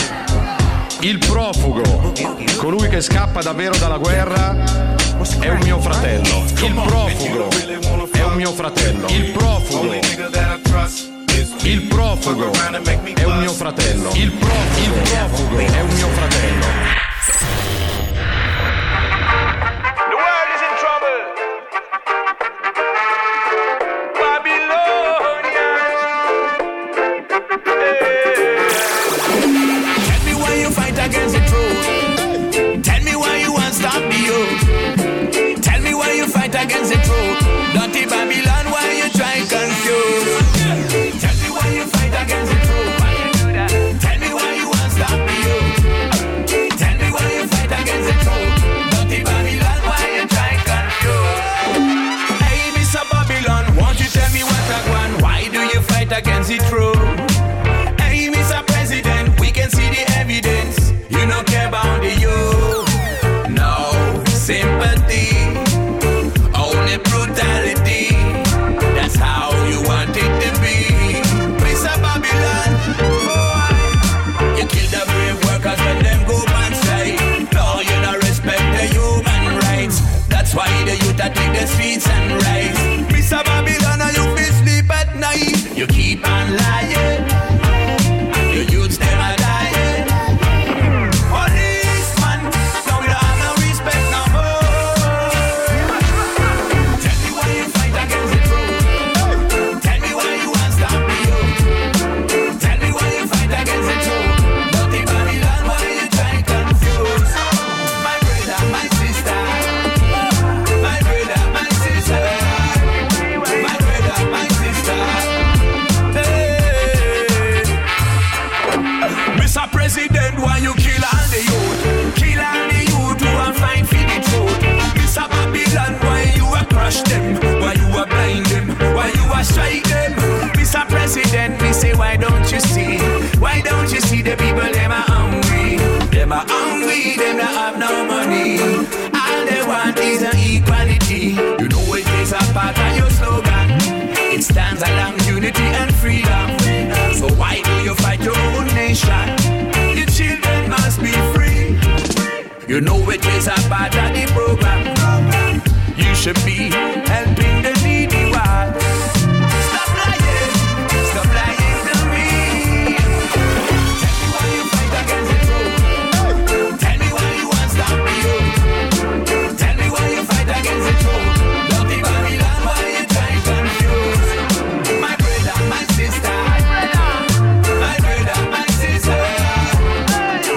Il profugo, colui che scappa davvero dalla guerra, è un mio fratello. Il profugo è un mio fratello. Il profugo, il profugo è un mio fratello. Il profugo è un mio fratello. Against the truth, dirty Babylon, why you try and confuse? Tell me why you fight against the truth, why you do that? Tell me why you won't stop you. Tell me why you fight against the truth, dirty Babylon, why you try and confuse? Hey, Mister Babylon, won't you tell me what's a gwan? Why do you fight against the truth? Hey, Mister President, we can see the evidence. You know. the people, them are hungry. Them are hungry, them don't have no money. All they want is an equality. You know it is a part of your slogan. It stands along unity and freedom. So why do you fight your own nation? Your children must be free. You know it is a part of the program. You should be helping the needy ones. Stop lying, stop lying to me. Tell me why you fight against the truth. Tell me why you want to stop you. Tell me why you fight against the truth. Don't be Babylon while you try to confuse. My brother, my sister, my brother, my sister,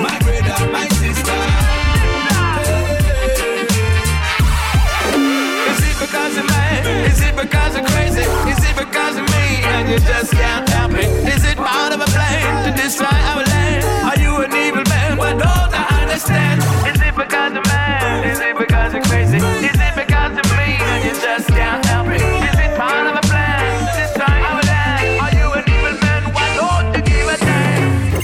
my brother, my sister. Is it because of me? Is it because of crazy? Is it because of me? And you just can't help it. Is it part of a plan to destroy our land? Are you an evil man? Why don't I understand? Is it because of man? Is it because of crazy? Is it because of me? And you just can't help it. Is it part of a plan to destroy our land? Are you an evil man? Why don't you give a damn?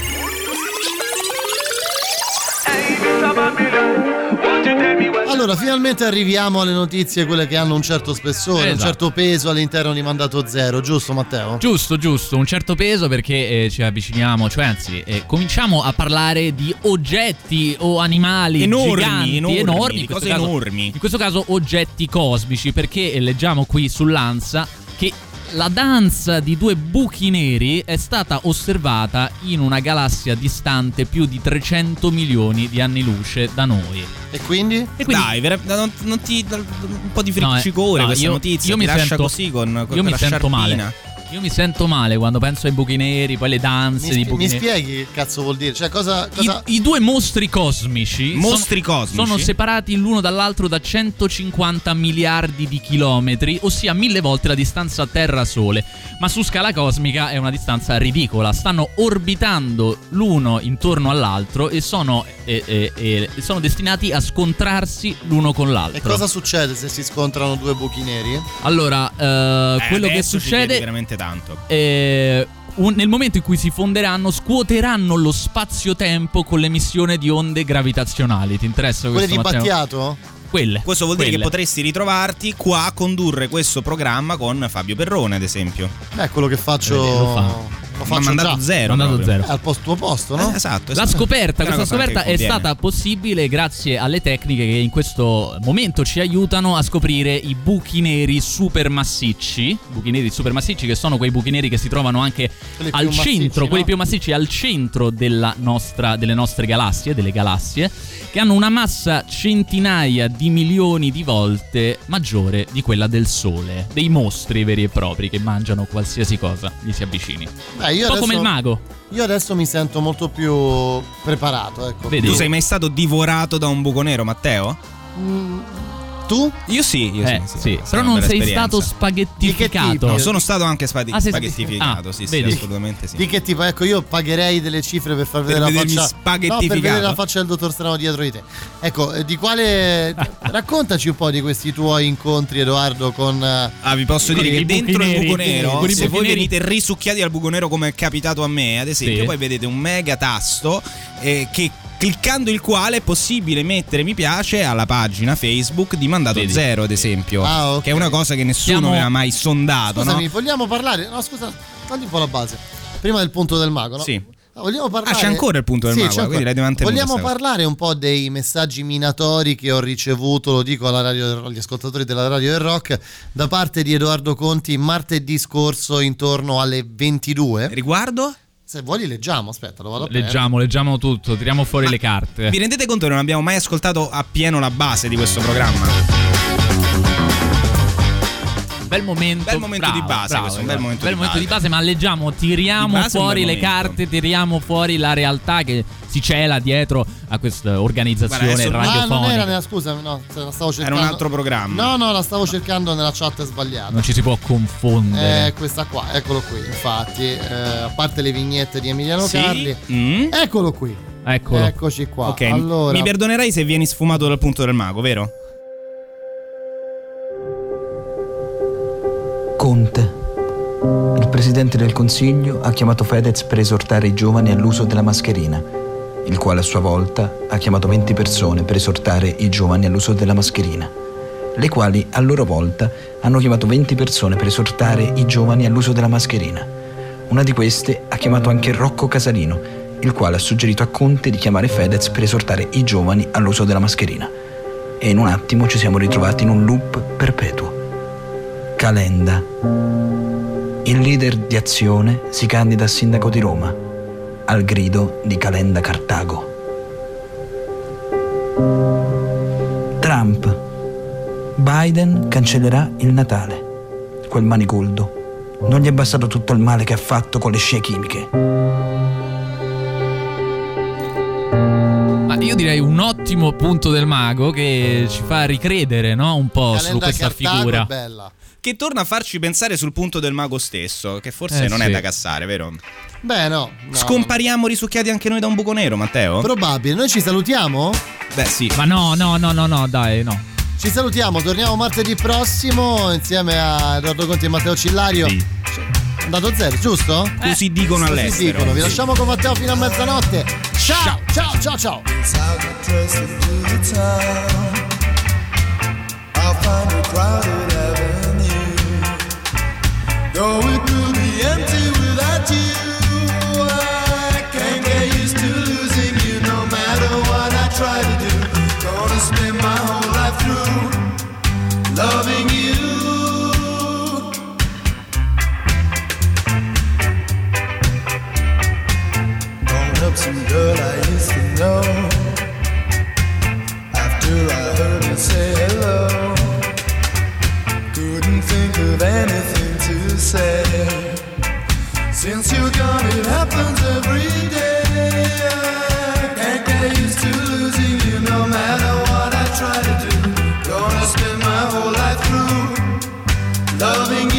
Hey, Mister Babylon, won't you tell me what? Allora, finalmente arriviamo alle notizie, quelle che hanno un certo spessore, esatto, un certo peso all'interno di Mandato Zero, giusto Matteo? Giusto, giusto, un certo peso perché eh, ci avviciniamo, cioè anzi, eh, cominciamo a parlare di oggetti o animali enormi, giganti, enormi, enormi in cose caso, enormi. In questo caso oggetti cosmici, perché eh, leggiamo qui sull'ANSA che la danza di due buchi neri è stata osservata in una galassia distante più di trecento milioni di anni luce da noi. E quindi? E quindi dai, vera, non, non ti dà un po' di friccicore, no, no, questa io, notizia, io mi lascia sento, così con, con io mi sento male. Io mi sento male quando penso ai buchi neri, poi le danze mi spi- di buchi mi neri. Mi spieghi che cazzo vuol dire? Cioè cosa, cosa... I, I due mostri cosmici Mostri sono, cosmici sono separati l'uno dall'altro da centocinquanta miliardi di chilometri, ossia mille volte la distanza Terra-Sole. Ma su scala cosmica è una distanza ridicola. Stanno orbitando l'uno intorno all'altro e sono, e, e, e, sono destinati a scontrarsi l'uno con l'altro. E cosa succede se si scontrano due buchi neri? Allora, eh, eh, quello che succede veramente tanto. Eh, un, nel momento in cui si fonderanno, scuoteranno lo spazio-tempo con l'emissione di onde gravitazionali. Ti interessa questo? Quelle di Battiato? Quelle. Questo vuol dire quelle. Che potresti ritrovarti qua a condurre questo programma con Fabio Perrone, ad esempio. È quello che faccio. Lo fa. Lo faccio Mandato già. Zero. Mandato zero. Al posto tuo posto, no? Eh, esatto, esatto. La scoperta, questa scoperta è stata possibile grazie alle tecniche che in questo momento ci aiutano a scoprire i buchi neri supermassicci. Buchi neri supermassicci che sono quei buchi neri che si trovano anche quelli al centro, massicci, no? Quelli più massicci al centro della nostra, delle nostre galassie, delle galassie, che hanno una massa centinaia di milioni di volte maggiore di quella del Sole. Dei mostri veri e propri che mangiano qualsiasi cosa gli si avvicini. Beh, un po' adesso, come il mago. Io adesso mi sento molto più preparato, ecco. Vedi? Tu sei mai stato divorato da un buco nero, Matteo? Mm. Tu? Io sì, io eh, sì, sì. Però non sei stato spaghettificato. No, sono stato anche spag- ah, spaghettificato, ah, sì, sì, assolutamente sì. Di che tipo? Ecco, io pagherei delle cifre per far vedere, per la faccia spaghettificato. No, per vedere la faccia del dottor Strano dietro di te. Ecco, di quale raccontaci un po' di questi tuoi incontri, Edoardo, con Ah, vi posso dire che dentro neri, il buco nero, neri, se voi neri. venite risucchiati dal buco nero come è capitato a me, ad esempio, sì. Poi vedete un mega tasto eh, che cliccando il quale è possibile mettere mi piace alla pagina Facebook di Mandato Vedi. Zero, ad esempio, ah, okay. Che è una cosa che nessuno Siamo... aveva mai sondato. Scusami, no? vogliamo parlare? No, scusa, togli un po' la base. Prima del punto del mago, no? Sì. Vogliamo parlare... Ah, c'è ancora il punto del sì, mago, quindi l'hai mantenuto. Vogliamo parlare un po' dei messaggi minatori che ho ricevuto, lo dico alla radio, agli ascoltatori della Radio del Rock, da parte di Edoardo Conti martedì scorso intorno alle ventidue. Riguardo? Se vuoi leggiamo, aspetta, lo vado a prendere. Leggiamo, leggiamo tutto, tiriamo fuori Ma le carte. Vi rendete conto che non abbiamo mai ascoltato appieno la base di questo programma? Bel momento, bel momento bravo, di base, bravo, questo, un bel momento, bel di, momento base. di base, ma leggiamo, tiriamo fuori le momento. carte, tiriamo fuori la realtà che si cela dietro a questa organizzazione radiofonica. Ah, non era nella scusa, no, la stavo cercando. Era un altro programma. No, no, la stavo cercando nella chat sbagliata. Non ci si può confondere. Eh, questa qua, eccolo qui, infatti, eh, a parte le vignette di Emiliano sì? Carli. Mm? Eccolo qui. Eccolo. Eccoci qua. Okay. Allora, mi perdonerai se vieni sfumato dal punto del mago, vero? Conte Il Presidente del Consiglio ha chiamato Fedez per esortare i giovani all'uso della mascherina, il quale a sua volta ha chiamato venti persone per esortare i giovani all'uso della mascherina, le quali a loro volta hanno chiamato venti persone per esortare i giovani all'uso della mascherina. Una di queste ha chiamato anche Rocco Casalino, il quale ha suggerito a Conte di chiamare Fedez per esortare i giovani all'uso della mascherina. E in un attimo ci siamo ritrovati in un loop perpetuo. Calenda. Il leader di Azione si candida a sindaco di Roma, al grido di Calenda Cartago. Trump. Biden cancellerà il Natale. Quel manigoldo. Non gli è bastato tutto il male che ha fatto con le scie chimiche. Io direi un ottimo punto del mago che ci fa ricredere, no? Un po' Calenda su questa Cartago figura. È bella. Che torna a farci pensare sul punto del mago stesso, che forse eh non sì. è da cassare, vero? Beh, no, no. Scompariamo risucchiati anche noi da un buco nero, Matteo? Probabile. Noi ci salutiamo? Beh, sì. Ma no, no, no, no, no, dai, no. Ci salutiamo, torniamo martedì prossimo insieme a Edoardo Conti e Matteo Cillario. Sì. Mandato Zero, giusto? Eh, così dicono così all'estero. Dicono. Vi sì. lasciamo con Matteo fino a mezzanotte. Ciao, ciao, ciao, ciao. Loving you. Called up some girl I used to know. After I heard her say hello, couldn't think of anything to say. Since you gone, it happens every day. I can't get used to losing you, no matter what I try to do. Gonna spend my whole life through loving you.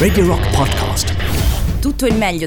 Radio Rock Podcast. Tutto il meglio